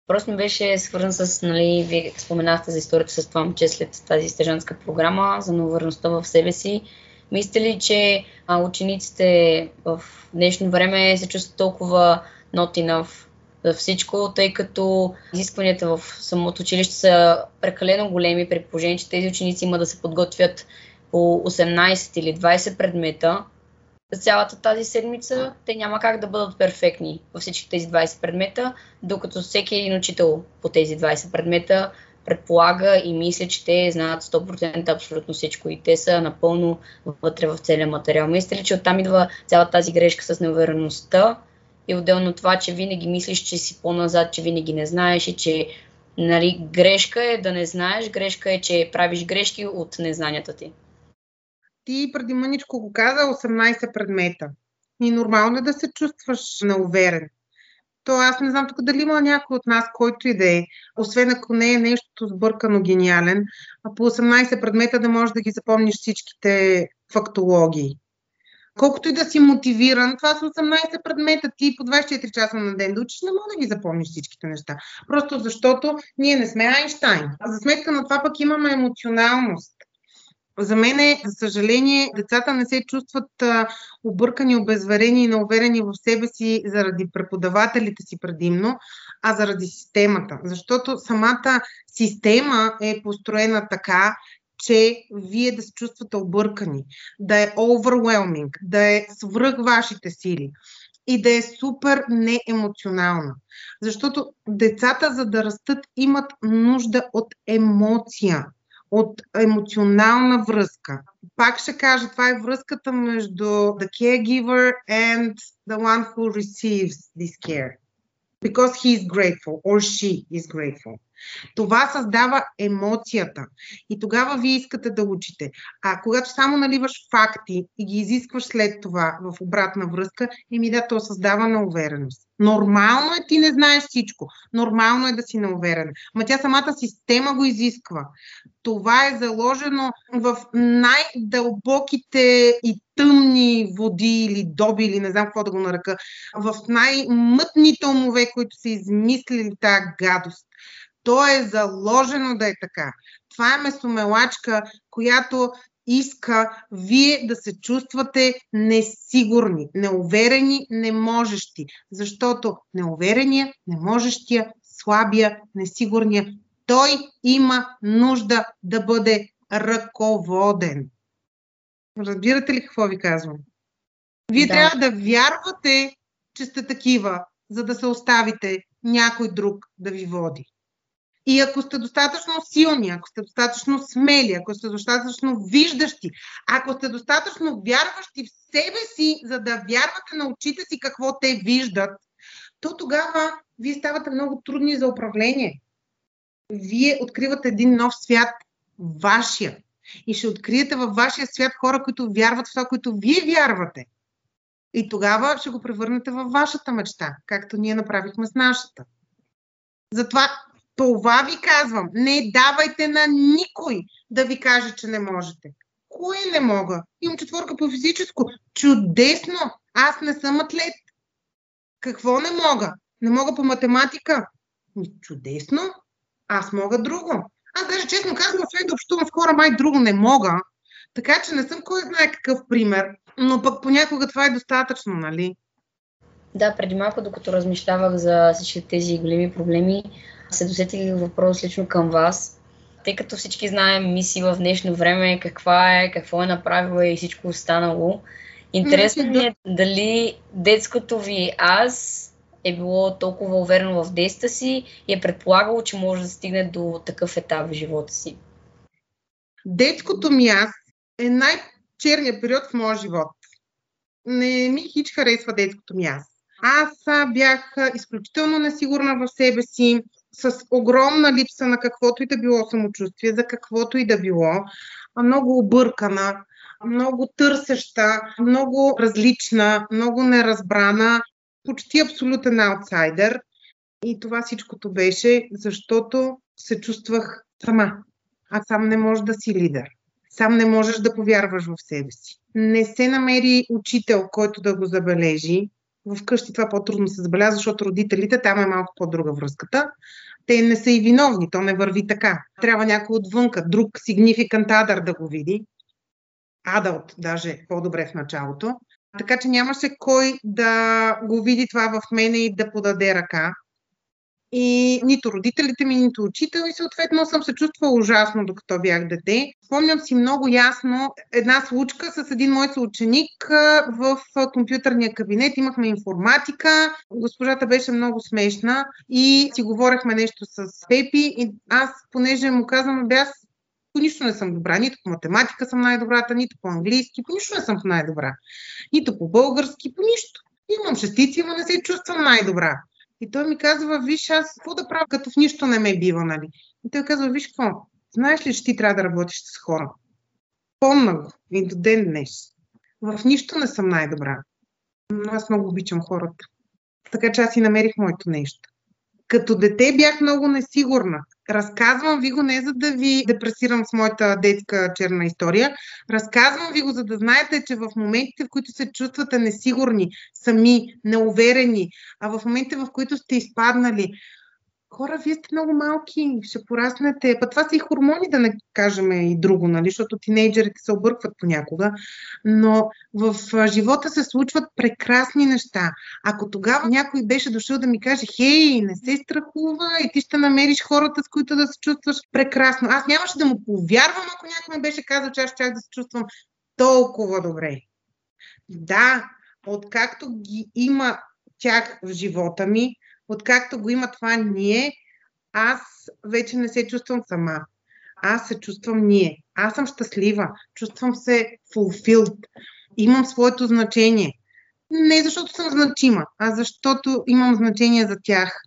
Просто ми беше свързан с, нали, вие споменахте за историята с това момче след тази стежанска програма за нововърността в себе си. Мисля ли, че а, учениците в днешно време се чувстват толкова not enough за всичко, тъй като изискванията в самото училище са прекалено големи, при положение, че тези ученици има да се подготвят по осемнайсет или двайсет предмета за цялата тази седмица, те няма как да бъдат перфектни във всички тези двайсет предмета, докато всеки един учител по тези двайсет предмета предполага и мисля, че те знаят сто процента абсолютно всичко и те са напълно вътре в целия материал. Мисля ли, че оттам идва цялата тази грешка с неувереността и отделно това, че винаги мислиш, че си по-назад, че винаги не знаеш и че, нали, грешка е да не знаеш, грешка е, че правиш грешки от незнанията ти. Ти преди мъничко го каза, осемнайсет предмета. И нормално е да се чувстваш неуверен. То аз не знам тук дали има някой от нас, който и да е, освен ако не е нещо сбъркано гениален, а по осемнайсет предмета да можеш да ги запомниш всичките фактологии. Колкото и да си мотивиран, това са осемнайсет предмета, ти по двайсет и четири часа на ден да учиш, не мога да ги запомниш всичките неща. Просто защото ние не сме Айнщайн. За сметка на това пък имаме емоционалност. За мен е, за съжаление, децата не се чувстват а, объркани, обезверени и неуверени в себе си заради преподавателите си предимно, а заради системата. Защото самата система е построена така, че вие да се чувствате объркани, да е overwhelming, да е свръх вашите сили и да е супер неемоционална. Защото децата, за да растат, имат нужда от емоция, от емоционална връзка. Пак ще кажа, това е връзката между the caregiver and the one who receives this care. Because he is grateful or she is grateful. Това създава емоцията. И тогава вие искате да учите. А когато само наливаш факти и ги изискваш след това в обратна връзка, еми да, то създава неувереност. Нормално е ти не знаеш всичко. Нормално е да си неуверен. Ма тя самата система го изисква. Това е заложено в най-дълбоките и тъмни води или доби, или не знам какво да го нарека, в най-мътните умове, които са измислили тази гадост. То е заложено да е така. Това е месомелачка, която иска вие да се чувствате несигурни, неуверени, неможещи. Защото неуверения, неможещия, слабия, несигурния, той има нужда да бъде ръководен. Разбирате ли какво ви казвам? Вие да. трябва да вярвате, че сте такива, за да се оставите някой друг да ви води. И ако сте достатъчно силни, ако сте достатъчно смели, ако сте достатъчно виждащи, ако сте достатъчно вярващи в себе си, за да вярвате на очите си какво те виждат, то тогава вие ставате много трудни за управление. Вие откривате един нов свят, вашия. И ще откриете във вашия свят хора, които вярват в това, което вие вярвате. И тогава ще го превърнете във вашата мечта, както ние направихме с нашата. Затова това ви казвам. Не давайте на никой да ви каже, че не можете. Кое не мога? Имам четворка по физическо. Чудесно! Аз не съм атлет. Какво не мога? Не мога по математика. Чудесно! Аз мога друго. Аз даже честно казвам, освен да общувам с хора, май друго не мога. Така че не съм кой знае какъв пример, но пък понякога това е достатъчно, нали? Да, преди малко, докато размишлявах за всички тези големи проблеми, се досетих въпрос лично към вас. Тъй като всички знаем миси в днешно време, каква е, какво е направила и всичко останало. Интересно ми е дали детското ви аз е било толкова уверено в действията си и е предполагало, че може да стигне до такъв етап в живота си. Детското ми аз е най-черният период в моя живот. Не ми хич харесва детското ми аз. Аз бях изключително несигурна в себе си, с огромна липса на каквото и да било самочувствие, за каквото и да било, много объркана, много търсеща, много различна, много неразбрана, почти абсолютен аутсайдер. И това всичкото беше, защото се чувствах сама. А сам не можеш да си лидер. Сам не можеш да повярваш в себе си. Не се намери учител, който да го забележи. Вкъщи това по-трудно се забелязва, защото родителите, там е малко по-друга връзката. Те не са и виновни, то не върви така. Трябва някой отвънка, друг significant other да го види. Adult даже по-добре в началото. Така че нямаше кой да го види това в мене и да подаде ръка. И нито родителите ми, нито учител, и съответно съм се чувствала ужасно, докато бях дете. Спомням си много ясно една случка с един мой съученик в компютърния кабинет. Имахме информатика, госпожата беше много смешна и си говорехме нещо с Пепи. И аз, понеже му казвам, бе аз по нищо не съм добра, нито по математика съм най-добрата, нито по английски, по нищо не съм най-добра, нито по български, по нищо. Имам шестици, но не се чувствам най-добра. И той ми казва, виж, аз какво да правя, като в нищо не ме бива, нали? И той казва, виж какво, знаеш ли, че ти трябва да работиш с хора? Помна го и до ден днес. В нищо не съм най-добра, но аз много обичам хората. Така че аз си намерих моето нещо. Като дете бях много несигурна. Разказвам ви го не за да ви депресирам с моята детска черна история. Разказвам ви го, за да знаете, че в моментите, в които се чувствате несигурни, сами, неуверени, а в моментите, в които сте изпаднали, хора, вие сте много малки, ще пораснете. Па това са и хормони, да не кажем и друго, нали? Защото тинейджерите се объркват понякога. Но в живота се случват прекрасни неща. Ако тогава някой беше дошъл да ми каже, хей, не се страхува и ти ще намериш хората, с които да се чувстваш прекрасно. Аз нямаше да му повярвам, ако някой ми беше казал, че аз щях да се чувствам толкова добре. Да, откакто ги има тях в живота ми, откакто го има това ние, аз вече не се чувствам сама. Аз се чувствам ние. Аз съм щастлива. Чувствам се fulfilled. Имам своето значение. Не защото съм значима, а защото имам значение за тях.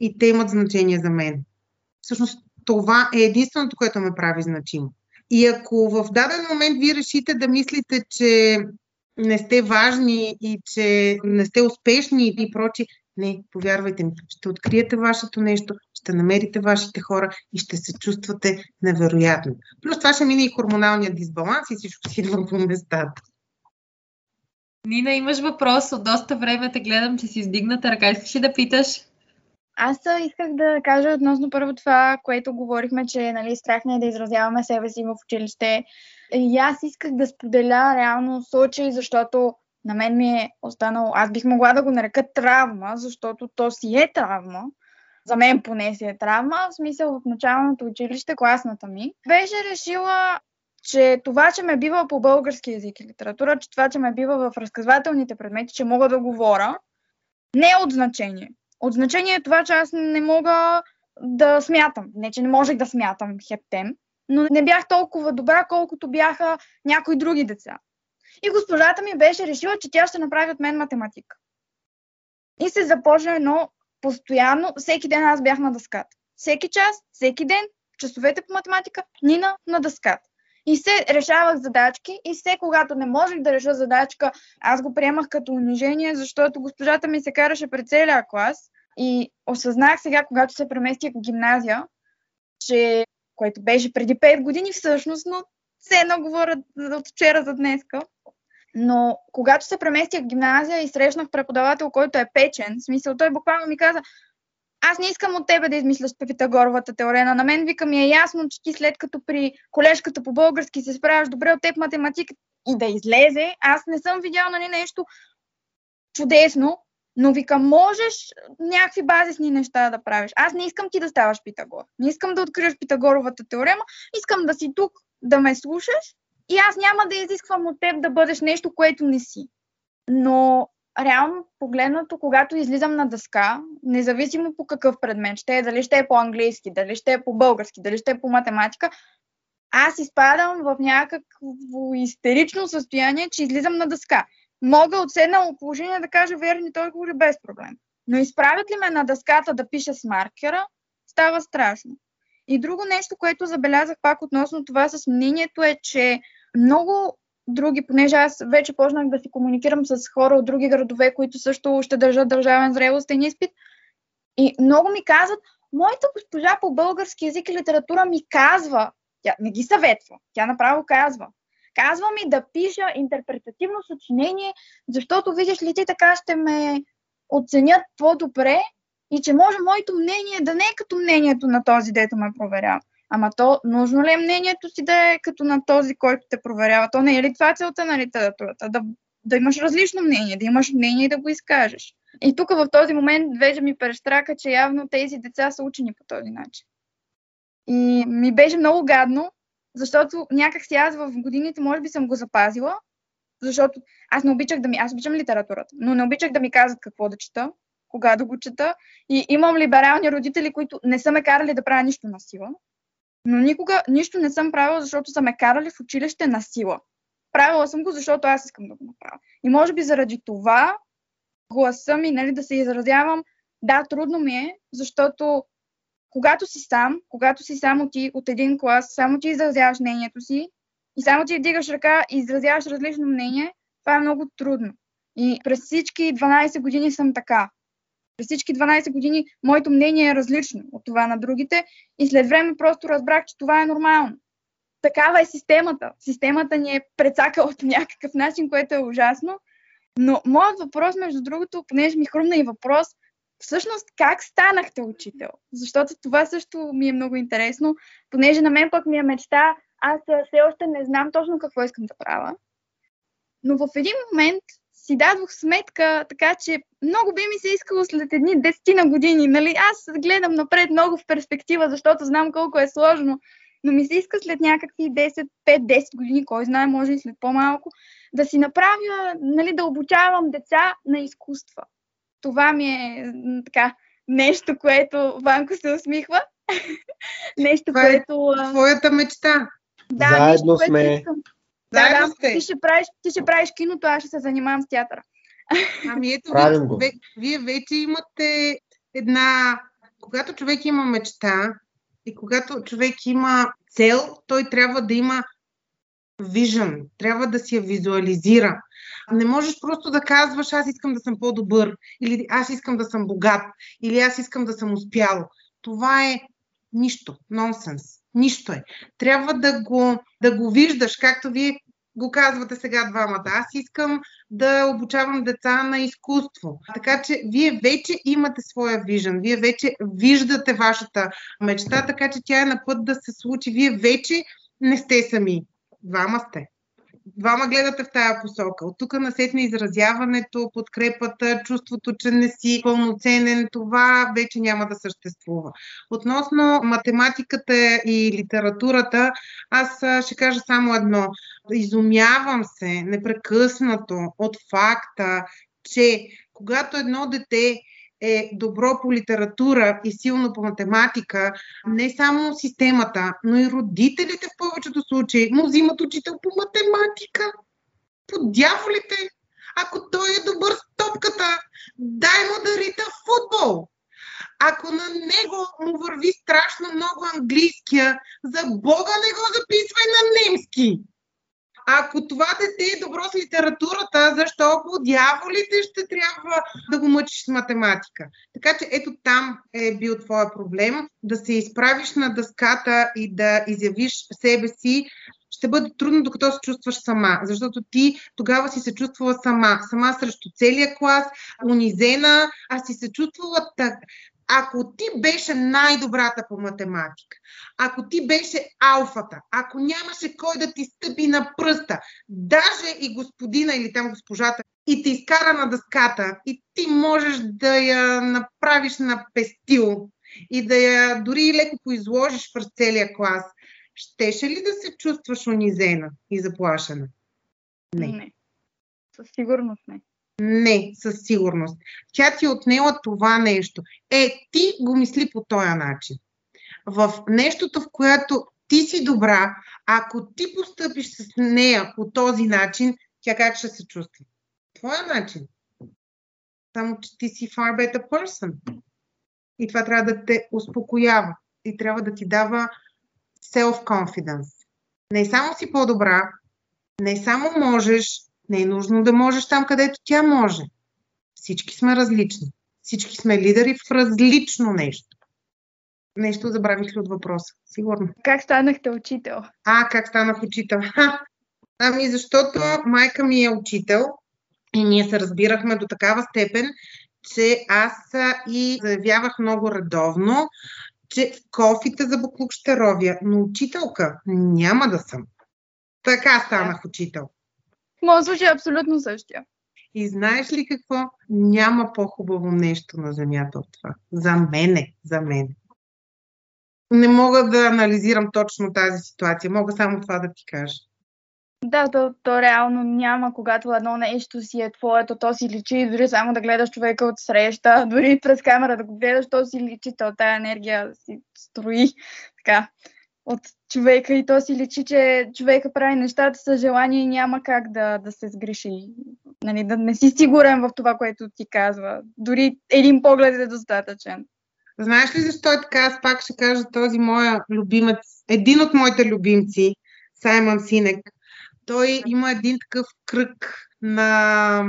И те имат значение за мен. Всъщност това е единственото, което ме прави значимо. И ако в даден момент вие решите да мислите, че не сте важни и че не сте успешни и прочие, не, повярвайте ми, ще откриете вашето нещо, ще намерите вашите хора и ще се чувствате невероятно. Плюс това ще мине и хормоналния дисбаланс и всичко си идва по местата. Нина, имаш въпрос, от доста време те гледам, че си издигната ръка. Искаш ли да питаш? Аз исках да кажа относно първо това, което говорихме, че нали, страх не е да изразяваме себе си в училище. И аз исках да споделя реално случай, защото на мен ми е останало, аз бих могла да го нарека травма, защото то си е травма. За мен поне си е травма, в смисъл от началното училище, класната ми. Беше решила, че това, че ме бива по български език и литература, че това, че ме бива в разказвателните предмети, че мога да говоря, не е от значение. От значение е това, че аз не мога да смятам. Не, че не можех да смятам хептем, но не бях толкова добра, колкото бяха някои други деца. И госпожата ми беше решила, че тя ще направи от мен математика. И се започна едно постоянно, всеки ден аз бях на дъската. Всеки час, всеки ден, часовете по математика, Нина на дъската. И се решавах задачки и все, когато не можех да реша задачка, аз го приемах като унижение, защото госпожата ми се караше пред целия клас. И осъзнах сега, когато се преместих в гимназия, че, което беше преди пет години всъщност, но все едно говоря от вчера за днеска. Но когато се преместих в гимназия и срещнах преподавател, който е печен, в смисъл, той буквално ми каза: аз не искам от тебе да измисляш Питагоровата теорема. На мен, вика, ми е ясно, че ти след като при колежката по български се справяш добре, от теб математика и да излезе. Аз не съм видяла, нали, нещо чудесно, но, вика, можеш някакви базисни неща да правиш. Аз не искам ти да ставаш Питагор. Не искам да откриеш Питагоровата теорема. Искам да си тук, да ме слушаш. И аз няма да изисквам от теб да бъдеш нещо, което не си. Но реално погледнато, когато излизам на дъска, независимо по какъв предмет, ще е, дали ще е по-английски, дали ще е по-български, дали ще е по-математика, аз изпадам в някакво истерично състояние, че излизам на дъска. Мога от седнало положение да кажа верни той говори без проблем. Но изправят ли ме на дъската да пиша с маркера, става страшно. И друго нещо, което забелязах пак относно това с мнението е, че много други, понеже аз вече почнах да си комуникирам с хора от други градове, които също ще държат държавен зрелостен изпит. И много ми казват: моята госпожа по български език и литература ми казва, тя не ги съветва, тя направо казва. Казва ми да пиша интерпретативно съчинение, защото, видиш ли, ти така ще ме оценят по-добре и че може моето мнение да не е като мнението на този, дето ме проверява. Ама то, нужно ли е мнението си да е като на този, който те проверява? То не е ли това целта на литературата? Да, да имаш различно мнение, да имаш мнение и да го изкажеш. И тук в този момент вече ми прещрака, че явно тези деца са учени по този начин. И ми беше много гадно, защото някак си аз в годините може би съм го запазила, защото аз не обичах да ми... Аз обичам литературата, но не обичах да ми казват какво да чета, кога да го чета. И имам либерални родители, които не са ме карали да правя нищо на сила. Но никога нищо не съм правила, защото са ме карали в училище на сила. Правила съм го, защото аз искам да го направя. И може би заради това гласа ми, нали, да се изразявам, да, трудно ми е, защото когато си сам, когато си само ти от един клас, само ти изразяваш мнението си и само ти вдигаш ръка и изразяваш различно мнение, това е много трудно. И през всички дванадесет години съм така. През всички дванадесет години моето мнение е различно от това на другите и след време просто разбрах, че това е нормално. Такава е системата. Системата ни е прецакала по някакъв начин, което е ужасно. Но моят въпрос, между другото, понеже ми хрумна и въпрос, всъщност как станахте учител? Защото това също ми е много интересно, понеже на мен пък ми е мечта, аз все още не знам точно какво искам да правя. Но в един момент си дадох сметка, така че много би ми се искало след едни десетина години. Нали? Аз гледам напред много в перспектива, защото знам колко е сложно, но ми се иска след някакви десет, пет-десет години, кой знае, може и след по-малко, да си направя, нали, да обучавам деца на изкуства. Това ми е така нещо, което Ванко се усмихва. нещо, това което... е твоята мечта. Да, заедно нещо, сме. Искам... Да, да, ти ще правиш, ти ще правиш киното, аз ще се занимавам с театъра. Ами ето, вие, вие вече имате една... Когато човек има мечта и когато човек има цел, той трябва да има вижън, трябва да си я визуализира. Не можеш просто да казваш: аз искам да съм по-добър, или аз искам да съм богат, или аз искам да съм успял. Това е нищо, нонсенс. Нищо е. Трябва да го, да го виждаш, както вие го казвате сега двамата. Аз искам да обучавам деца на изкуство. Така че вие вече имате своя вижън, вие вече виждате вашата мечта, така че тя е на път да се случи. Вие вече не сте сами. Двама сте. Двама гледате в тая посока. От тук насетне изразяването, подкрепата, чувството, че не си пълноценен, това вече няма да съществува. Относно математиката и литературата, аз ще кажа само едно. Изумявам се непрекъснато от факта, че когато едно дете е добро по литература и силно по математика, не само системата, но и родителите в повечето случаи му взимат учител по математика. По дяволите! Ако той е добър с топката, дай му да рита футбол! Ако на него му върви страшно много английския, за Бога не го записвай на немски! Ако това дете е добро с литературата, защо по дяволите ще трябва да го мъчиш с математика? Така че ето там е бил твоя проблем. Да се изправиш на дъската и да изявиш себе си ще бъде трудно, докато се чувстваш сама. Защото ти тогава си се чувствала сама. Сама срещу целия клас, унизена, а си се чувствала така. Ако ти беше най-добрата по математика, ако ти беше алфата, ако нямаше кой да ти стъпи на пръста, даже и господина или там госпожата, и те изкара на дъската, и ти можеш да я направиш на пестил и да я дори леко поизложиш през целия клас, щеше ли да се чувстваш унизена и заплашена? Не. не. Със сигурност не. Не, със сигурност. Тя ти отнела това нещо. Е, ти го мисли по този начин. В нещото, в което ти си добра, ако ти постъпиш с нея по този начин, тя как ще се чувства? Твоя начин. Само, че ти си far better person. И това трябва да те успокоява. И трябва да ти дава self-confidence. Не само си по-добра, не само можеш, не е нужно да можеш там, където тя може. Всички сме различни. Всички сме лидери в различно нещо. Нещо забравих ли от въпроса? Сигурно. Как станахте учител? А, как станах учител? Ха. Ами защото майка ми е учител и ние се разбирахме до такава степен, че аз и заявявах много редовно, че в кофите за буклук ще ровя, но учителка няма да съм. Така станах учител. Моя случай е абсолютно същия. И знаеш ли какво? Няма по-хубаво нещо на земята от това. За мене, за мене. Не мога да анализирам точно тази ситуация. Мога само това да ти кажа. Да, то, то реално няма. Когато едно нещо си е твоето, то си личи. Дори само да гледаш човека от среща, дори през камера да го гледаш, то си личи. То тая енергия си строи така от човека и то си личи, че човека прави нещата с желание и няма как да, да се сгреши. Нали, да не си сигурен в това, което ти казва. Дори един поглед е достатъчен. Знаеш ли защо е така? Аз пак ще кажа този моя любимец, един от моите любимци, Саймън Синек. Той има един такъв кръг на...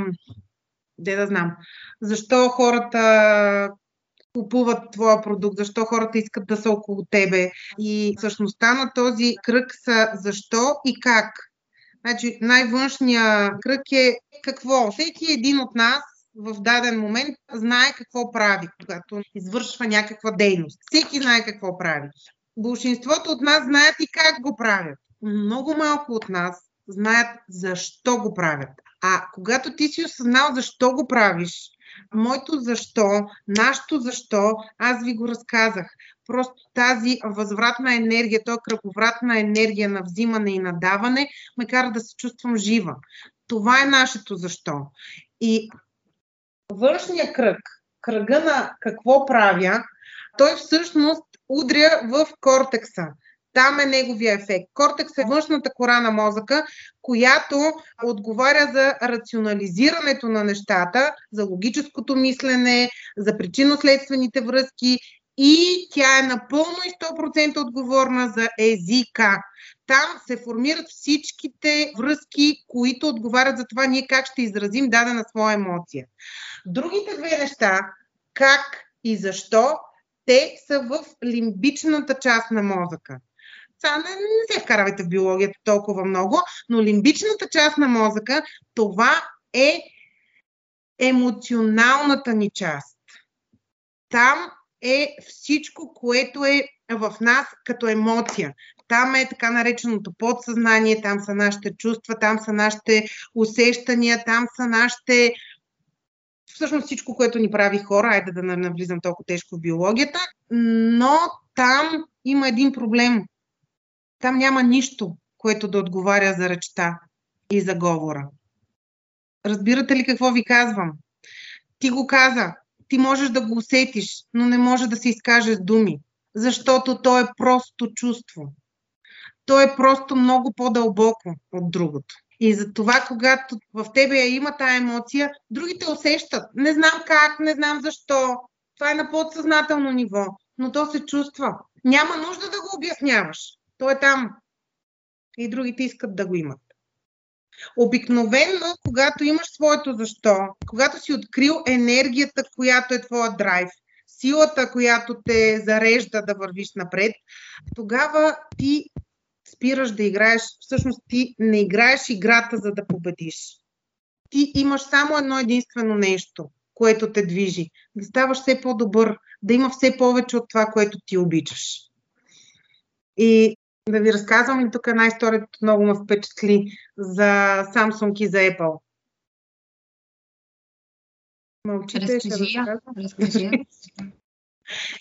Де да знам. Защо хората купуват твоя продукт, защо хората искат да са около тебе. И същността на този кръг са защо и как. Значи най-външният кръг е какво. Всеки един от нас в даден момент знае какво прави, когато извършва някаква дейност. Всеки знае какво прави. Большинството от нас знаят и как го правят. Много малко от нас знаят защо го правят. А когато ти си осъзнал защо го правиш, моето защо, нашето защо, аз ви го разказах. Просто тази възвратна енергия, този кръговратна енергия на взимане и на даване, ме кара да се чувствам жива. Това е нашето защо. И външния кръг, кръга на какво правя, той всъщност удря в кортекса. Там е неговия ефект. Кортекс е външната кора на мозъка, която отговаря за рационализирането на нещата, за логическото мислене, за причинно-следствените връзки и тя е напълно и сто процента отговорна за езика. Там се формират всичките връзки, които отговарят за това ние как ще изразим дадена своя емоция. Другите две неща, как и защо, те са в лимбичната част на мозъка. Сега не, не се вкаравайте в биологията толкова много, но лимбичната част на мозъка, това е емоционалната ни част. Там е всичко, което е в нас като емоция. Там е така нареченото подсъзнание, там са нашите чувства, там са нашите усещания, там са нашите... Всъщност всичко, което ни прави хора, айде да навлизам толкова тежко в биологията, но там има един проблем. Там няма нищо, което да отговаря за речта и за говора. Разбирате ли какво ви казвам? Ти го каза, ти можеш да го усетиш, но не може да се изкажеш думи, защото то е просто чувство. То е просто много по-дълбоко от другото. И затова, когато в тебе има тая емоция, другите усещат. Не знам как, не знам защо. Това е на подсъзнателно ниво, но то се чувства. Няма нужда да го обясняваш. То е там. И другите искат да го имат. Обикновено, когато имаш своето защо, когато си открил енергията, която е твоя драйв, силата, която те зарежда да вървиш напред, тогава ти спираш да играеш. Всъщност ти не играеш играта, за да победиш. Ти имаш само едно единствено нещо, което те движи. Да ставаш все по-добър, да има все повече от това, което ти обичаш. И да ви разказвам и тук една история, която много ме впечатли за Samsung и за Apple. Мълчите, ще разказвам.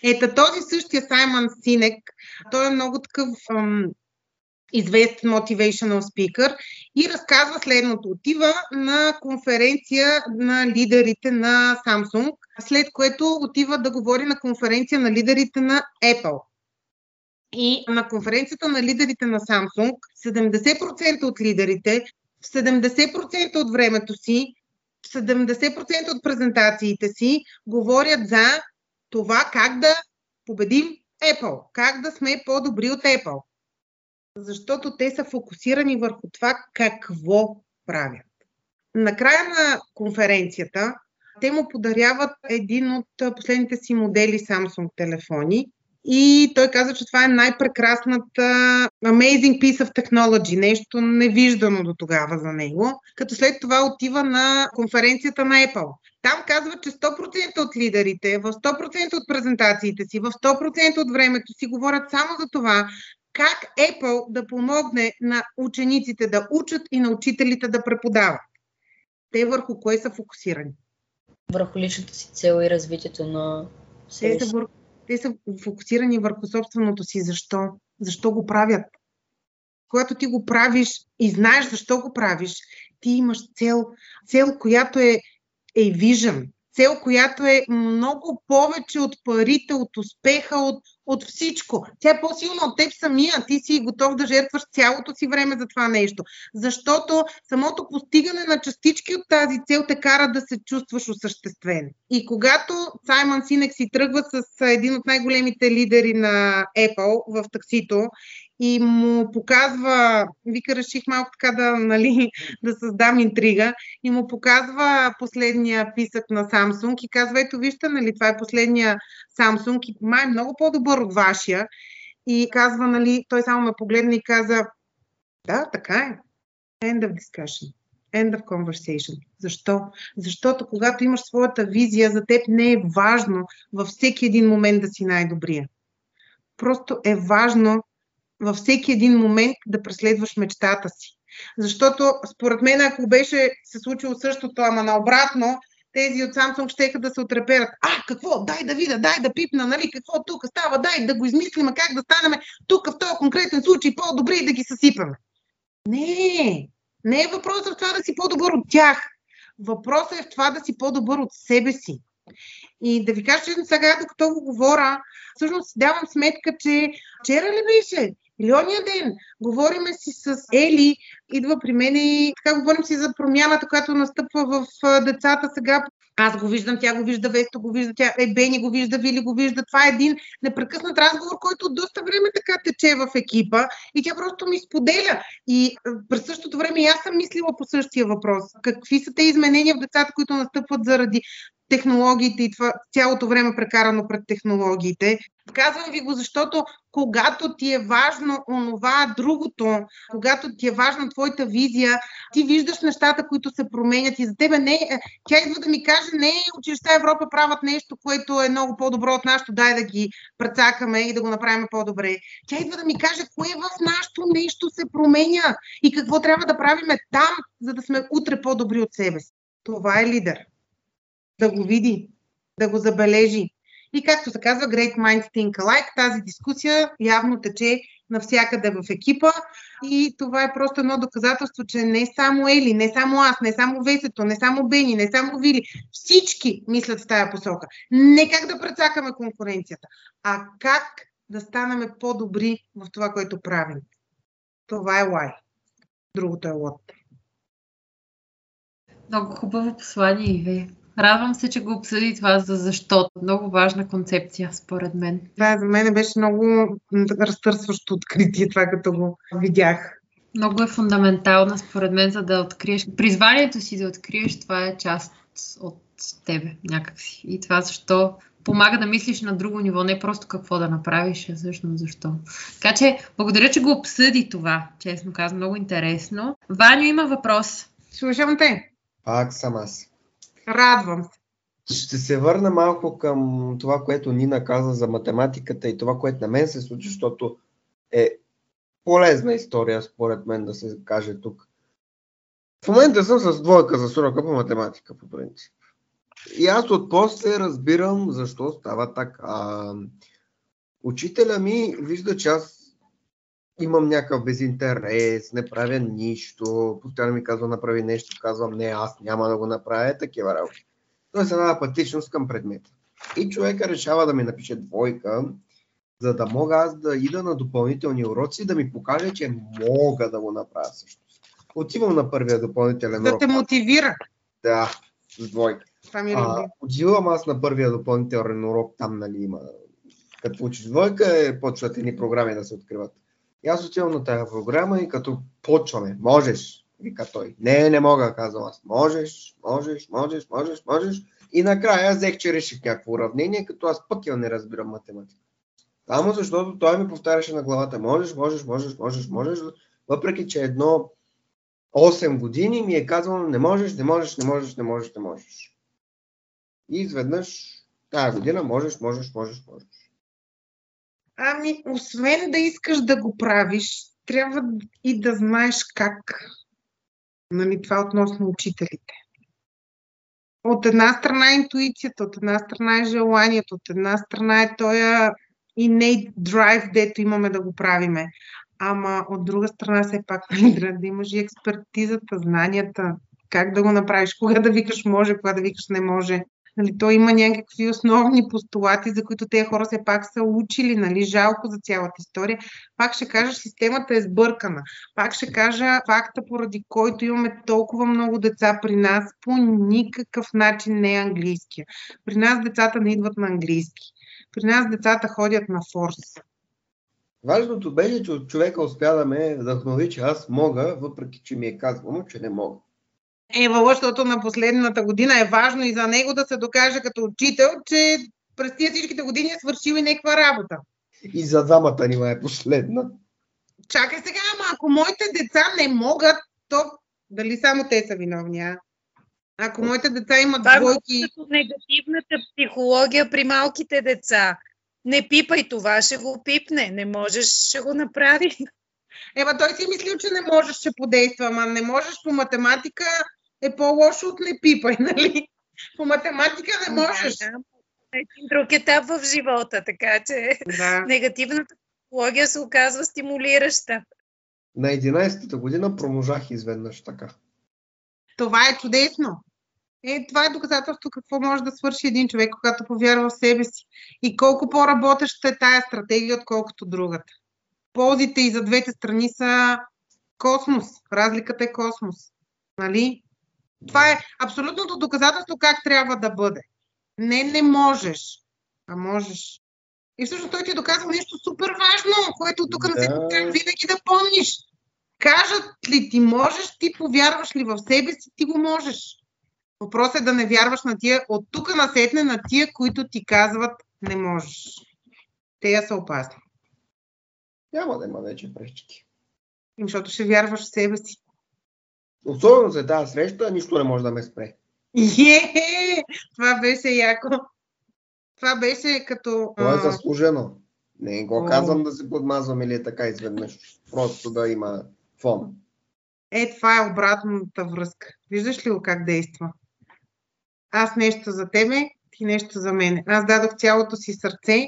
Ето този същия Саймън Синек, той е много такъв ам, известен motivational speaker и разказва следното. Отива на конференция на лидерите на Samsung, след което отива да говори на конференция на лидерите на Apple. И на конференцията на лидерите на Samsung седемдесет процента от лидерите, седемдесет процента от времето си, седемдесет процента от презентациите си говорят за това как да победим Apple, как да сме по-добри от Apple. Защото те са фокусирани върху това какво правят. Накрая на конференцията те му подаряват един от последните си модели Samsung телефони. И той каза, че това е най-прекрасната amazing piece of technology, нещо невиждано до тогава за него, като след това отива на конференцията на Apple. Там казва, че сто процента от лидерите, в сто процента от презентациите си, в сто процента от времето си говорят само за това, как Apple да помогне на учениците да учат и на учителите да преподават. Те върху кое са фокусирани? Върху личната си цел и развитието на себе си. Те са фокусирани върху собственото си защо. Защо го правят? Когато ти го правиш и знаеш защо го правиш, ти имаш цел. Цел, която е InVision. Цел, която е много повече от парите, от успеха, от, от всичко. Тя е по-силна от теб самия. Ти си готов да жертваш цялото си време за това нещо. Защото самото постигане на частички от тази цел те кара да се чувстваш осъществен. И когато Саймън Синек си тръгва с един от най-големите лидери на Apple в таксито и му показва, вика, реших малко така да, нали, да създам интрига, и му показва последния писък на Samsung и казва, ето вижте, нали, това е последния Samsung и май е много по-добър от вашия. И казва, нали, той само ме погледна и каза, да, така е. End of discussion. End of conversation. Защо? Защото когато имаш своята визия, за теб не е важно във всеки един момент да си най-добрия. Просто е важно във всеки един момент да преследваш мечтата си. Защото, според мен, ако беше се случило същото, ама наобратно, тези от Samsung щеха да се отреперат. А, какво? Дай да видя, дай да пипна, нали? Какво тук става? Дай да го измислим, как да станем тук в този конкретен случай по-добре и да ги съсипаме. Не, не е въпросът в това да си по-добър от тях. Въпросът е в това да си по-добър от себе си. И да ви кажа, че сега, докато го говоря, всъщност си давам сметка, че вчера ли беше? Или ония ден? Говориме си с Ели, идва при мен и така говорим си за промяната, която настъпва в децата сега. Аз го виждам, тя го вижда, Весто го вижда, тя е Бени го вижда, Вили го вижда. Това е един непрекъснат разговор, който от доста време така тече в екипа и тя просто ми споделя. И през същото време и аз съм мислила по същия въпрос. Какви са те изменения в децата, които настъпват заради технологиите и това, цялото време прекарано пред технологиите. Казвам ви го, защото когато ти е важно онова другото, когато ти е важна твоята визия, ти виждаш нещата, които се променят и за тебе не е... Тя идва да ми каже, не, училища Европа правят нещо, което е много по-добро от нашето, дай да ги прецакаме и да го направим по-добре. Тя идва да ми каже, кое в нашето нещо се променя и какво трябва да правиме там, за да сме утре по-добри от себе си. Това е лидер. Да го види, да го забележи. И както се казва, Great Minds Think Alike, тази дискусия явно тече навсякъде в екипа и това е просто едно доказателство, че не само Ели, не само аз, не само Весето, не само Бени, не само Вили, всички мислят в тая посока. Не как да прецакаме конкуренцията, а как да станаме по-добри в това, което правим. Това е why. Другото е what. Много хубаво послание, Иве. Радвам се, че го обсъди това за защо. Много важна концепция, според мен. Да, за мен беше много разтърсващо откритие това, като го видях. Много е фундаментална, според мен, за да откриеш. Призванието си да откриеш, това е част от тебе някакси. И това защо помага да мислиш на друго ниво, не просто какво да направиш, а всъщност защо. Така че, благодаря, че го обсъди това, честно казвам, много интересно. Ваню има въпрос. Слушам те. Пак съм аз. Радвам се. Ще се върна малко към това, което Нина каза за математиката и това, което на мен се случи, защото е полезна история, според мен, да се каже тук. В момента съм с двойка за срока по математика, по принцип. И аз отпосле разбирам защо става така. Учителя ми вижда, че аз имам някакъв безинтерес, не правя нищо, постоянно ми казва направи нещо, казвам не, аз няма да го направя, такива работи. Тоест една апатичност към предмета. И човека решава да ми напише двойка, за да мога аз да ида на допълнителни уроци, да ми покаже, че мога да го направя всъщност. Отивам на първия допълнителен урок. Да те мотивира. Да, с двойка. А, отивам аз на първия допълнителен урок, там нали има. Като учиш двойка, е, почват едни програми да се откриват. И аз отивам на тази програма и като почваме, можеш, вика той. Не, не мога, казвам аз. Можеш, можеш, можеш, можеш, можеш. И накрая взех, че реших някакво уравнение, като аз пък я не разбирам математика. Само защото той ми повтаряше на главата, можеш, можеш, можеш, можеш, можеш, въпреки че едно осем години ми е казвано, не можеш, не можеш, не можеш, не можеш, не можеш. И изведнъж тази година можеш, можеш, можеш, можеш. Ами, освен да искаш да го правиш, трябва и да знаеш как. Нали, това относно учителите. От една страна е интуицията, от една страна е желанието, от една страна е тоя innate drive, дето имаме да го правиме. Ама от друга страна все пак трябва да имаш и експертизата, знанията, как да го направиш, кога да викаш може, кога да викаш не може. Нали, то има някакви основни постулати, за които тези хора все пак са учили, нали, жалко за цялата история. Пак ще кажа, системата е сбъркана. Пак ще кажа, факта, поради който имаме толкова много деца при нас, по никакъв начин не е английския. При нас децата не идват на английски. При нас децата ходят на Force. Важното беше, че от човека успя да ме вдъхнови, че аз мога, въпреки че ми е казвано, че не мога. Е, защото на последната година е важно и за него да се докаже като учител, че през тия всичките години е свършил и някаква работа. И за двамата нима е последна. Чакай сега, ама ако моите деца не могат, то дали само те са виновни, а? Ако моите деца имат двойки... Това е негативната психология при малките деца. Не пипай това, ще го пипне. Не можеш, ще го направи. Ема той си мислил, че не можеш, ще подейства, ама не можеш по математика е по-лошо от не пипай, нали? По математика не можеш. Да, един друг етап в живота, така че да. Негативната психология се оказва стимулираща. На единайсетата година проможах изведнъж така. Това е чудесно. Е, това е доказателство какво може да свърши един човек, когато повярва в себе си. И колко по-работеща е тая стратегия, отколкото другата. Ползите и за двете страни са космос. Разликата е космос. Нали? Това е абсолютното доказателство как трябва да бъде. Не, не можеш. А можеш. И всъщност той ти доказва нещо супер важно, което тук да. На себе трябва винаги да помниш. Кажат ли ти можеш, ти повярваш ли в себе си, ти го можеш. Въпрос е да не вярваш на тия, от тук насетне на тия, които ти казват не можеш. Те са опасни. няма да има вече пречки. Защото ще вярваш в себе си. Особено след тази среща, нищо не може да ме спре. Е, това беше яко. Това беше като... Това е заслужено. Не го казвам да се подмазвам или така изведнъж. Просто да има фон. Е, това е обратната връзка. Виждаш ли го как действа? Аз нещо за тебе, ти нещо за мен. Аз дадох цялото си сърце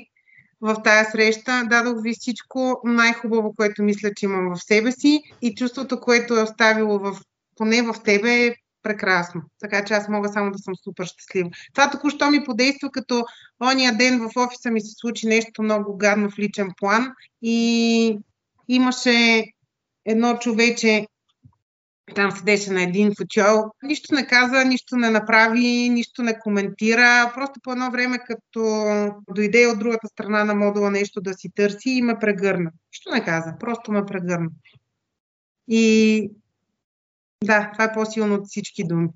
в тая среща. Дадох ви всичко най-хубаво, което мисля, че имам в себе си. И чувството, което е оставило в, поне в тебе, е прекрасно. Така че аз мога само да съм супер щастлива. Това току-що ми подейства, като ония ден в офиса ми се случи нещо много гадно в личен план. И имаше едно човече, там седеше на един футьол. Нищо не каза, нищо не направи, нищо не коментира. Просто по едно време, като дойде от другата страна на модула нещо да си търси, и ме прегърна. Нищо не каза, просто ме прегърна. И да, това е по-силно от всички думи.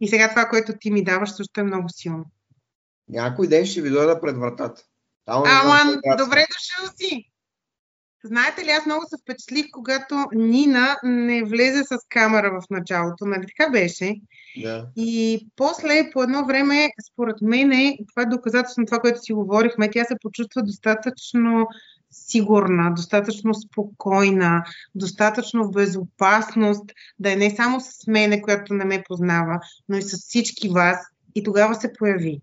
И сега това, което ти ми даваш, също е много силно. Някой ден ще ви дойда пред вратата. Алан, добре дошъл си! Знаете ли, аз много се впечатлих, когато Нина не влезе с камера в началото, нали така беше? Yeah. И после, по едно време, според мен, това е доказателство на това, което си говорихме, тя се почувства достатъчно сигурна, достатъчно спокойна, достатъчно в безопасност, да е не само с мене, която не ме познава, но и с всички вас. И тогава се появи.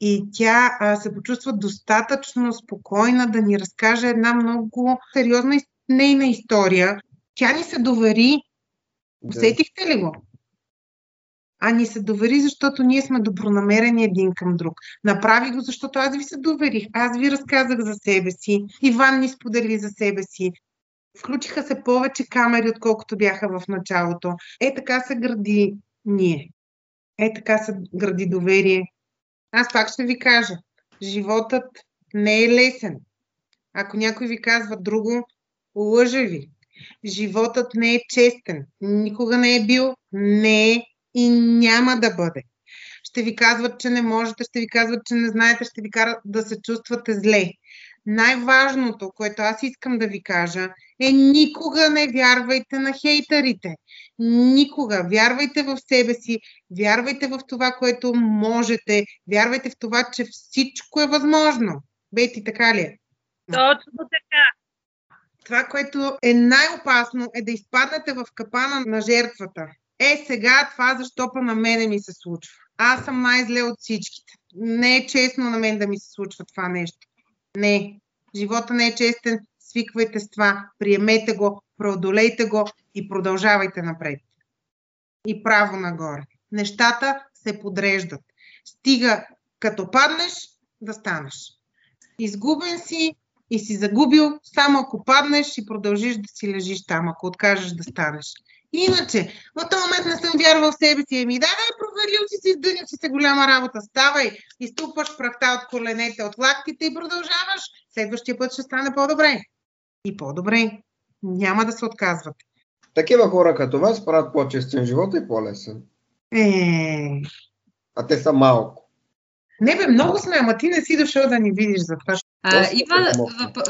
И тя а, се почувства достатъчно спокойна да ни разкаже една много сериозна нейна история. Тя ни се довери. Усетихте ли го? А ни се довери, защото ние сме добронамерени един към друг. Направи го, защото аз ви се доверих. Аз ви разказах за себе си. Иван ни сподели за себе си. Включиха се повече камери, отколкото бяха в началото. Е, така се гради ние. Е, така се гради доверие. Аз пак ще ви кажа, животът не е лесен. Ако някой ви казва друго, лъже ви. Животът не е честен. Никога не е бил, не е и няма да бъде. Ще ви казват, че не можете, ще ви казват, че не знаете, ще ви карат да се чувствате зле. Най-важното, което аз искам да ви кажа, е: никога не вярвайте на хейтерите. Никога. Вярвайте в себе си, вярвайте в това, което можете, вярвайте в това, че всичко е възможно. Бети, така ли е? Точно така. Това, което е най-опасно, е да изпаднете в капана на жертвата. Е, сега това защо па на мене ми се случва. Аз съм най-зле от всичките. Не е честно на мен да ми се случва това нещо. Не. Живота не е честен. Свиквайте с това, приемете го, преодолейте го и продължавайте напред. И право нагоре. Нещата се подреждат. Стига като паднеш, да станеш. Изгубен си и си загубил, само ако паднеш и продължиш да си лежиш там, ако откажеш да станеш. Иначе, в този момент не съм вярвал в себе си. Еми, да, да, провалил си се, издънил си се, голяма работа. Ставай, изтупаш прахта от коленете, от лактите и продължаваш. Следващия път ще стане по-добре. И по-добре. Няма да се отказват. Такива хора като вас правят по-честен живот и по-лесен. Е... А те са малко. Не бе, много сме, ама ти не си дошъл да ни видиш за това. А, Ива,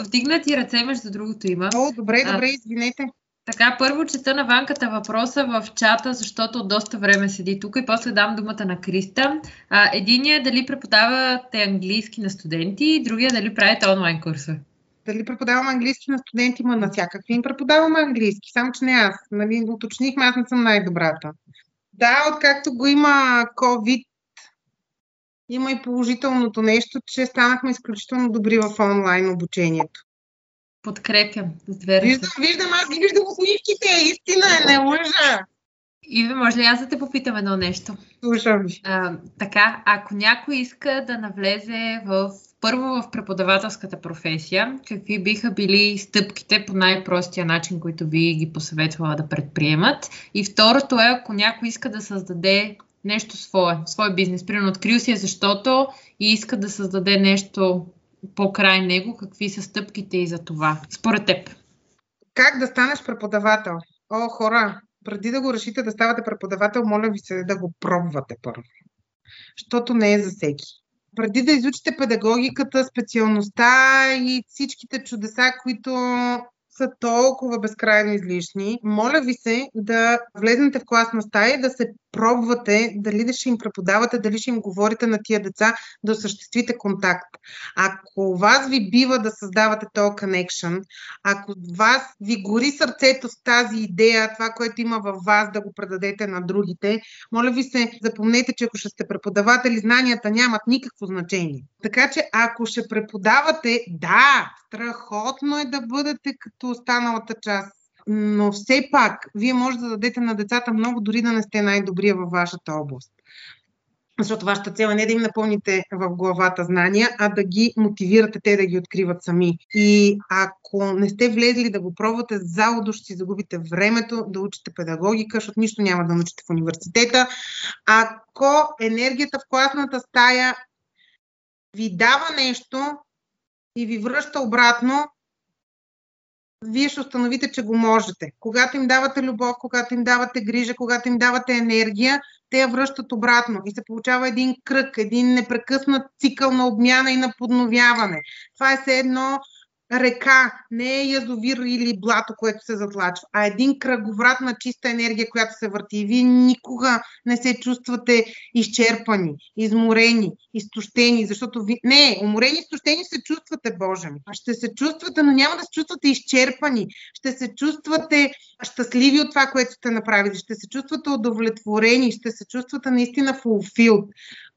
вдигнати ръце, между другото, има. О, добре, добре, а... извинете. Така, първо чета на Ванката въпроса в чата, защото доста време седи тук, и после дам думата на Криста. А, единия е дали преподавате английски на студенти, и другия дали правите онлайн курса. Дали преподавам английски на студенти, ма на всякакви им преподавам английски, само че не аз. Нали, уточнихме, аз не съм най-добрата. Да, откакто го има COVID, има и положителното нещо, че станахме изключително добри в онлайн обучението. Подкрепям. Виждам, виждам, аз ги виждам усмивките. Истина е, не лъжа. Иви, може ли аз да те попитам едно нещо? Слушам ви. А, така, ако някой иска да навлезе в, първо в преподавателската професия, какви биха били стъпките по най-простия начин, които би ги посъветвала да предприемат? И второто е, ако някой иска да създаде нещо свое, свой бизнес. Примерно, открил си е защото и иска да създаде нещо по-край него, какви са стъпките и за това, според теб? Как да станеш преподавател? О, хора, преди да го решите да ставате преподавател, моля ви се да го пробвате първо. Защото не е за всеки. преди да изучите педагогиката, специалността и всичките чудеса, които са толкова безкрайно излишни, моля ви се да влезнете в класна стая, да се пробвате, дали да ще им преподавате, дали ще им говорите на тия деца, да осъществите контакт. Ако вас ви бива да създавате този конекшън, ако вас ви гори сърцето с тази идея, това, което има във вас, да го предадете на другите, моля ви се, запомнете, че ако ще сте преподаватели, знанията нямат никакво значение. Така че ако ще преподавате, да, страхотно е да бъдете като останалата част. Но все пак, вие може да дадете на децата много, дори да не сте най-добрия във вашата област. Защото вашата цел е не да им напълните в главата знания, а да ги мотивирате те да ги откриват сами. И ако не сте влезли да го пробвате, залудо ще си загубите времето да учите педагогика, защото нищо няма да научите в университета. Ако енергията в класната стая ви дава нещо и ви връща обратно, вие ще установите, че го можете. Когато им давате любов, когато им давате грижа, когато им давате енергия, те я връщат обратно и се получава един кръг, един непрекъснат цикъл на обмяна и на подновяване. Това е все едно река, не е язовир или блато, което се затлачва, а един кръговрат на чиста енергия, която се върти. И вие никога не се чувствате изчерпани, изморени, изтощени, защото ви... Не, уморени, изтощени се чувствате, Боже ми. Ще се чувствате, но няма да се чувствате изчерпани. Ще се чувствате щастливи от това, което сте направили. Ще се чувствате удовлетворени, ще се чувствате наистина fulfilled.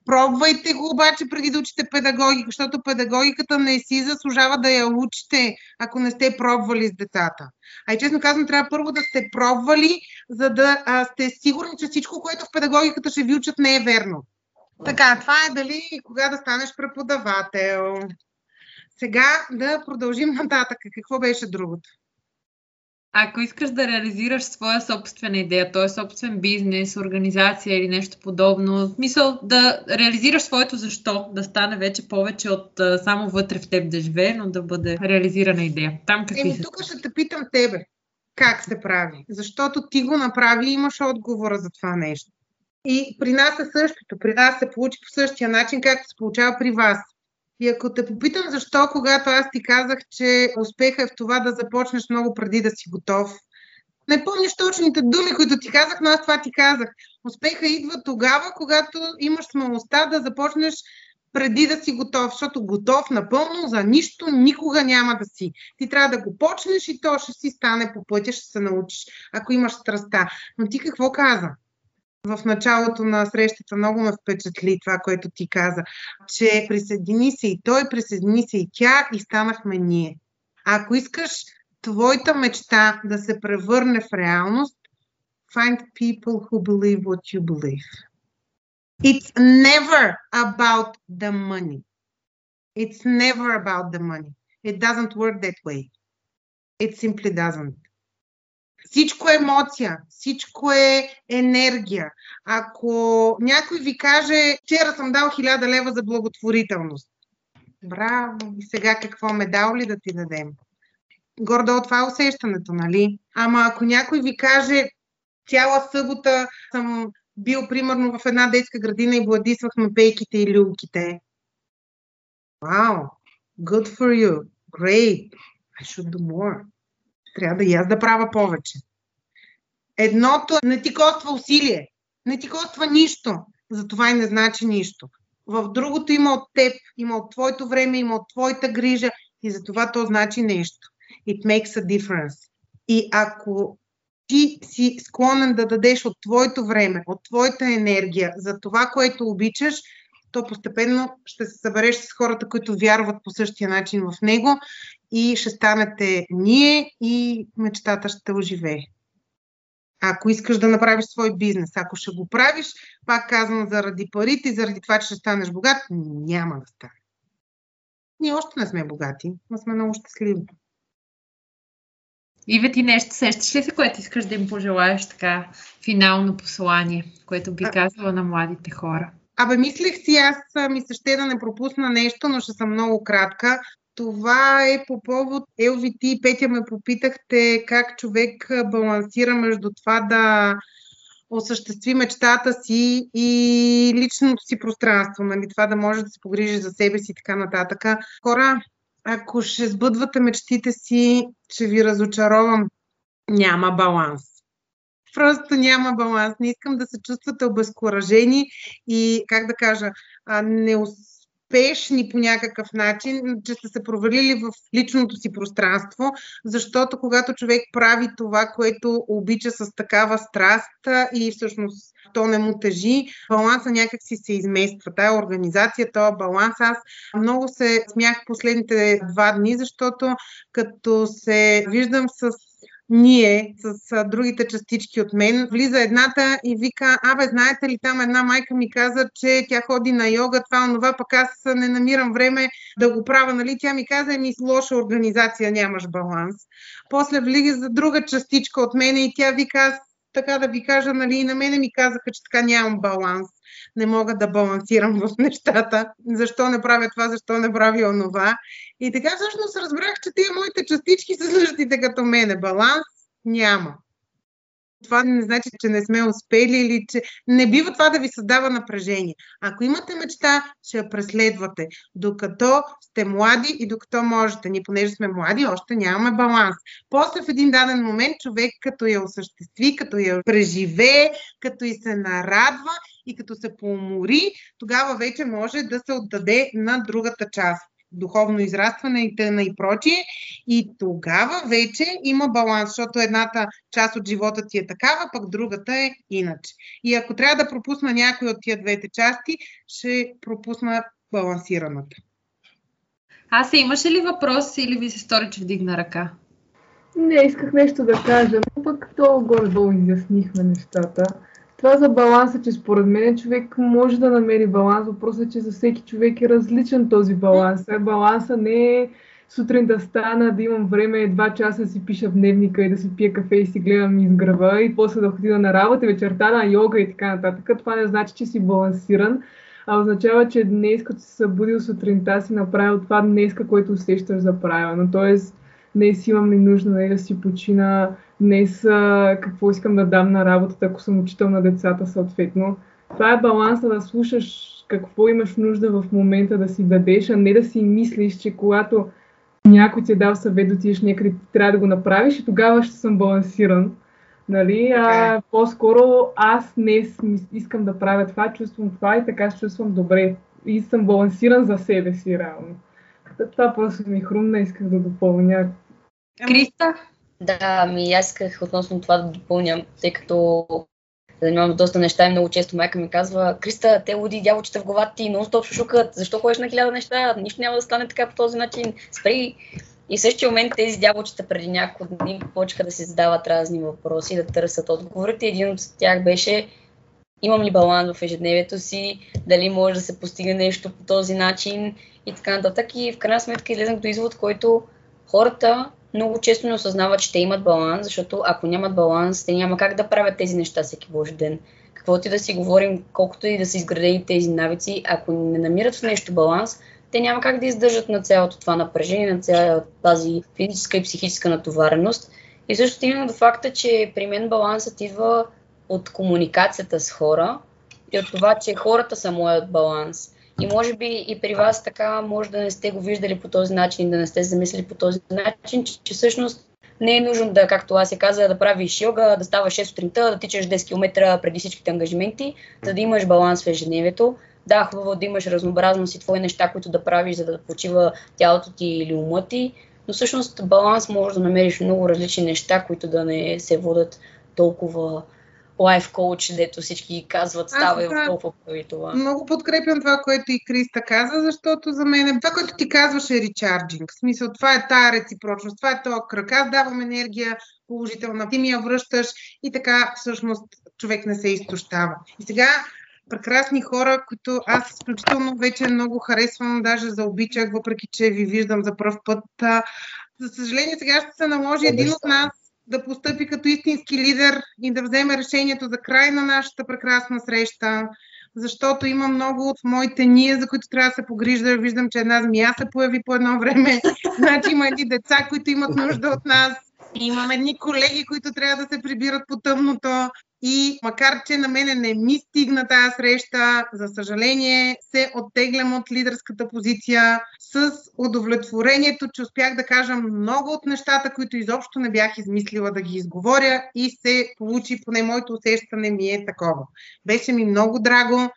Пробвайте го обаче преди да учите педагогика, защото педагогиката не си заслужава да я учите, ако не сте пробвали с децата. А и честно казвам, трябва първо да сте пробвали, за да а, сте сигурни, че всичко, което в педагогиката ще ви учат, не е верно. Така, това е дали кога да станеш преподавател. Сега да продължим нататък. Какво беше другото? Ако искаш да реализираш своя собствена идея, т.е. собствен бизнес, организация или нещо подобно, в смисъл да реализираш своето защо, да стане вече повече от само вътре в теб да живее, но да бъде реализирана идея. Там какви Еми, тук ще те питам тебе, как се прави? Защото ти го направи и имаш отговора за това нещо. И при нас е същото, при нас се получи по същия начин, както се получава при вас. И ако те попитам защо, когато аз ти казах, че успеха е в това да започнеш много преди да си готов, не помниш точните думи, които ти казах, но аз това ти казах. Успеха идва тогава, когато имаш смелостта да започнеш преди да си готов, защото готов напълно за нищо никога няма да си. Ти трябва да го почнеш и то ще си стане по пътя, ще се научиш, ако имаш страста. Но ти какво каза? В началото на срещата много ме впечатли това, което ти каза, че присъедини се и той, присъедини се и тя и станахме ние. А ако искаш твоята мечта да се превърне в реалност, find people who believe what you believe. It's never about the money. It's never about the money. It doesn't work that way. It simply doesn't. Всичко е емоция, всичко е енергия. Ако някой ви каже, вчера съм дал хиляда лева за благотворителност. Браво! И сега какво ме дал ли да ти дадем? Гордо от това е усещането, нали? Ама ако някой ви каже, цяла събота съм бил примерно в една детска градина и бладисвахме пейките и люлките. Вау! Good for you! Great! I should do more! Трябва да и аз да правя повече. Едното не ти коства усилие, не ти коства нищо, затова и не значи нищо. В другото има от теб, има от твоето време, има от твоята грижа и затова то значи нещо. It makes a difference. И ако ти си склонен да дадеш от твоето време, от твоята енергия, за това, което обичаш, то постепенно ще се събереш с хората, които вярват по същия начин в него и ще станете ние и мечтата ще оживее. Ако искаш да направиш свой бизнес, ако ще го правиш, пак казвам, заради парите и заради това, че ще станеш богат, няма да стане. Ние още не сме богати, но сме много щастливи. Иве, ти нещо сещаш ли се, което искаш да им пожелаеш така финално послание, което би казала на младите хора? Абе, мислех си, аз ми се ще да не пропусна нещо, но ще съм много кратка. Това е по повод Ел Ви Ти. Петя ме попитахте как човек балансира между това да осъществи мечтата си и личното си пространство, нали? Това да може да се погрижи за себе си и така нататък. Хора, ако ще сбъдвате мечтите си, ще ви разочаровам. Няма баланс. Просто няма баланс. Не искам да се чувствате обезкуражени и, как да кажа, не успешни по някакъв начин, че сте се провалили в личното си пространство, защото когато човек прави това, което обича с такава страст и всъщност то не му тежи, баланса някак си се измества. Тая организация, този баланс. Аз много се смях последните два дни, защото като се виждам с ние, с другите частички от мен, влиза едната и вика: абе, знаете ли, там една майка ми каза, че тя ходи на йога, това, онова, пък аз не намирам време да го правя, нали? Тя ми каза: ами, лоша организация, нямаш баланс. После влиза за друга частичка от мен и тя вика: аз, така да ви кажа, нали, и на мене ми казаха, че така нямам баланс. Не мога да балансирам в нещата. Защо не правя това, защо не правя онова. И така всъщност разбрах, че тия моите частички са същите като мене. Баланс няма. Това не значи, че не сме успели или че не бива това да ви създава напрежение. Ако имате мечта, ще я преследвате, докато сте млади и докато можете. Ние, понеже сме млади, още нямаме баланс. После в един даден момент човек, като я осъществи, като я преживее, като и се нарадва и като се поумори, тогава вече може да се отдаде на другата част. Духовно израстване и тъна и прочие. И тогава вече има баланс, защото едната част от живота ти е такава, пък другата е иначе. И ако трябва да пропусна някой от тия двете части, ще пропусна балансираната. Асе, имаше ли въпрос или ви се стори, че вдигна ръка? Не, исках нещо да кажа, но пък то горе-долу изяснихме нещата. Това за баланса, че според мен човек може да намери баланс. Въпросът е, че за всеки човек е различен този баланс. Баланса не е сутрин да стана, да имам време, два часа да си пиша в дневника и да си пия кафе и си гледам из гръба и после да ходя на работа, вечерта на йога и така нататък. Това не значи, че си балансиран, а означава, че днес, като си събудил сутринта, си направил това днеска, което усещаш за правилно. Тоест, днес имам ли нужда, не, да си почина, днес какво искам да дам на работата, ако съм учител на децата съответно. Това е баланса, да слушаш какво имаш нужда в момента да си дадеш, а не да си мислиш, че когато някой ти е дал съвет, отидеш някъде, трябва да го направиш и тогава ще съм балансиран. Нали? А, по-скоро аз днес искам да правя това, чувствам това и така се чувствам добре. И съм балансиран за себе си реално. Това просто ми хрумна, исках да допълня. Криста? Да, ми аз исках относно това да допълня, тъй като занимавам доста неща и много често майка ми казва: Криста, те луди дяволчета в главата ти, нон-стоп шушукат, защо ходиш на хиляда неща, нищо няма да стане така по този начин, спри. И в същия момент тези дяволчета преди няколко дни почнаха да се задават разни въпроси, да търсят отговорите. Един от тях беше: имам ли баланс в ежедневието си, дали може да се постигне нещо по този начин и така нататък. И в крайна сметка излезнах до извод, който хората много често не осъзнават, че те имат баланс, защото ако нямат баланс, те няма как да правят тези неща всеки божи ден. Каквото и да си говорим, колкото и да са изградени тези навици, ако не намират в нещо баланс, те няма как да издържат на цялото това напрежение, на цялата тази физическа и психическа натовареност. И също стигна до факта, че при мен балансът идва от комуникацията с хора и от това, че хората са моят баланс. И може би и при вас така, може да не сте го виждали по този начин, да не сте замислили по този начин, че, че всъщност не е нужно да, както аз се каза, да правиш йога, да ставаш шест сутринта, да тичаш десет километра преди всичките ангажименти, за да имаш баланс в ежедневието. Да, хубаво да имаш разнообразност и твои неща, които да правиш, за да почива тялото ти или умът ти, но всъщност баланс може да намериш много различни неща, които да не се водят толкова лайф коуч, дето всички казват, ставай в толкова и това. Много подкрепям това, което и Криста каза, защото за мен това, което ти казваш, е ричарджинг. В смисъл, това е тая реципрочност, това е този кръг. Аз давам енергия положителна, ти ми я връщаш и така всъщност човек не се изтощава. И сега прекрасни хора, които аз изключително вече много харесвам, даже заобичах, въпреки че ви виждам за пръв път. За съжаление, сега ще се наложи един от нас да постъпи като истински лидер и да вземе решението за край на нашата прекрасна среща, защото има много от моите ние, за които трябва да се погрижда. Виждам, че една змия се появи по едно време. Значи има едни деца, които имат нужда от нас. Имаме едни колеги, които трябва да се прибират по тъмното. И макар, че на мене не ми стигна тази среща, за съжаление се оттеглям от лидерската позиция с удовлетворението, че успях да кажа много от нещата, които изобщо не бях измислила да ги изговоря и се получи, поне моето усещане ми е такова. Беше ми много драго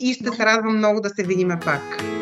и ще се радвам много да се видим пак.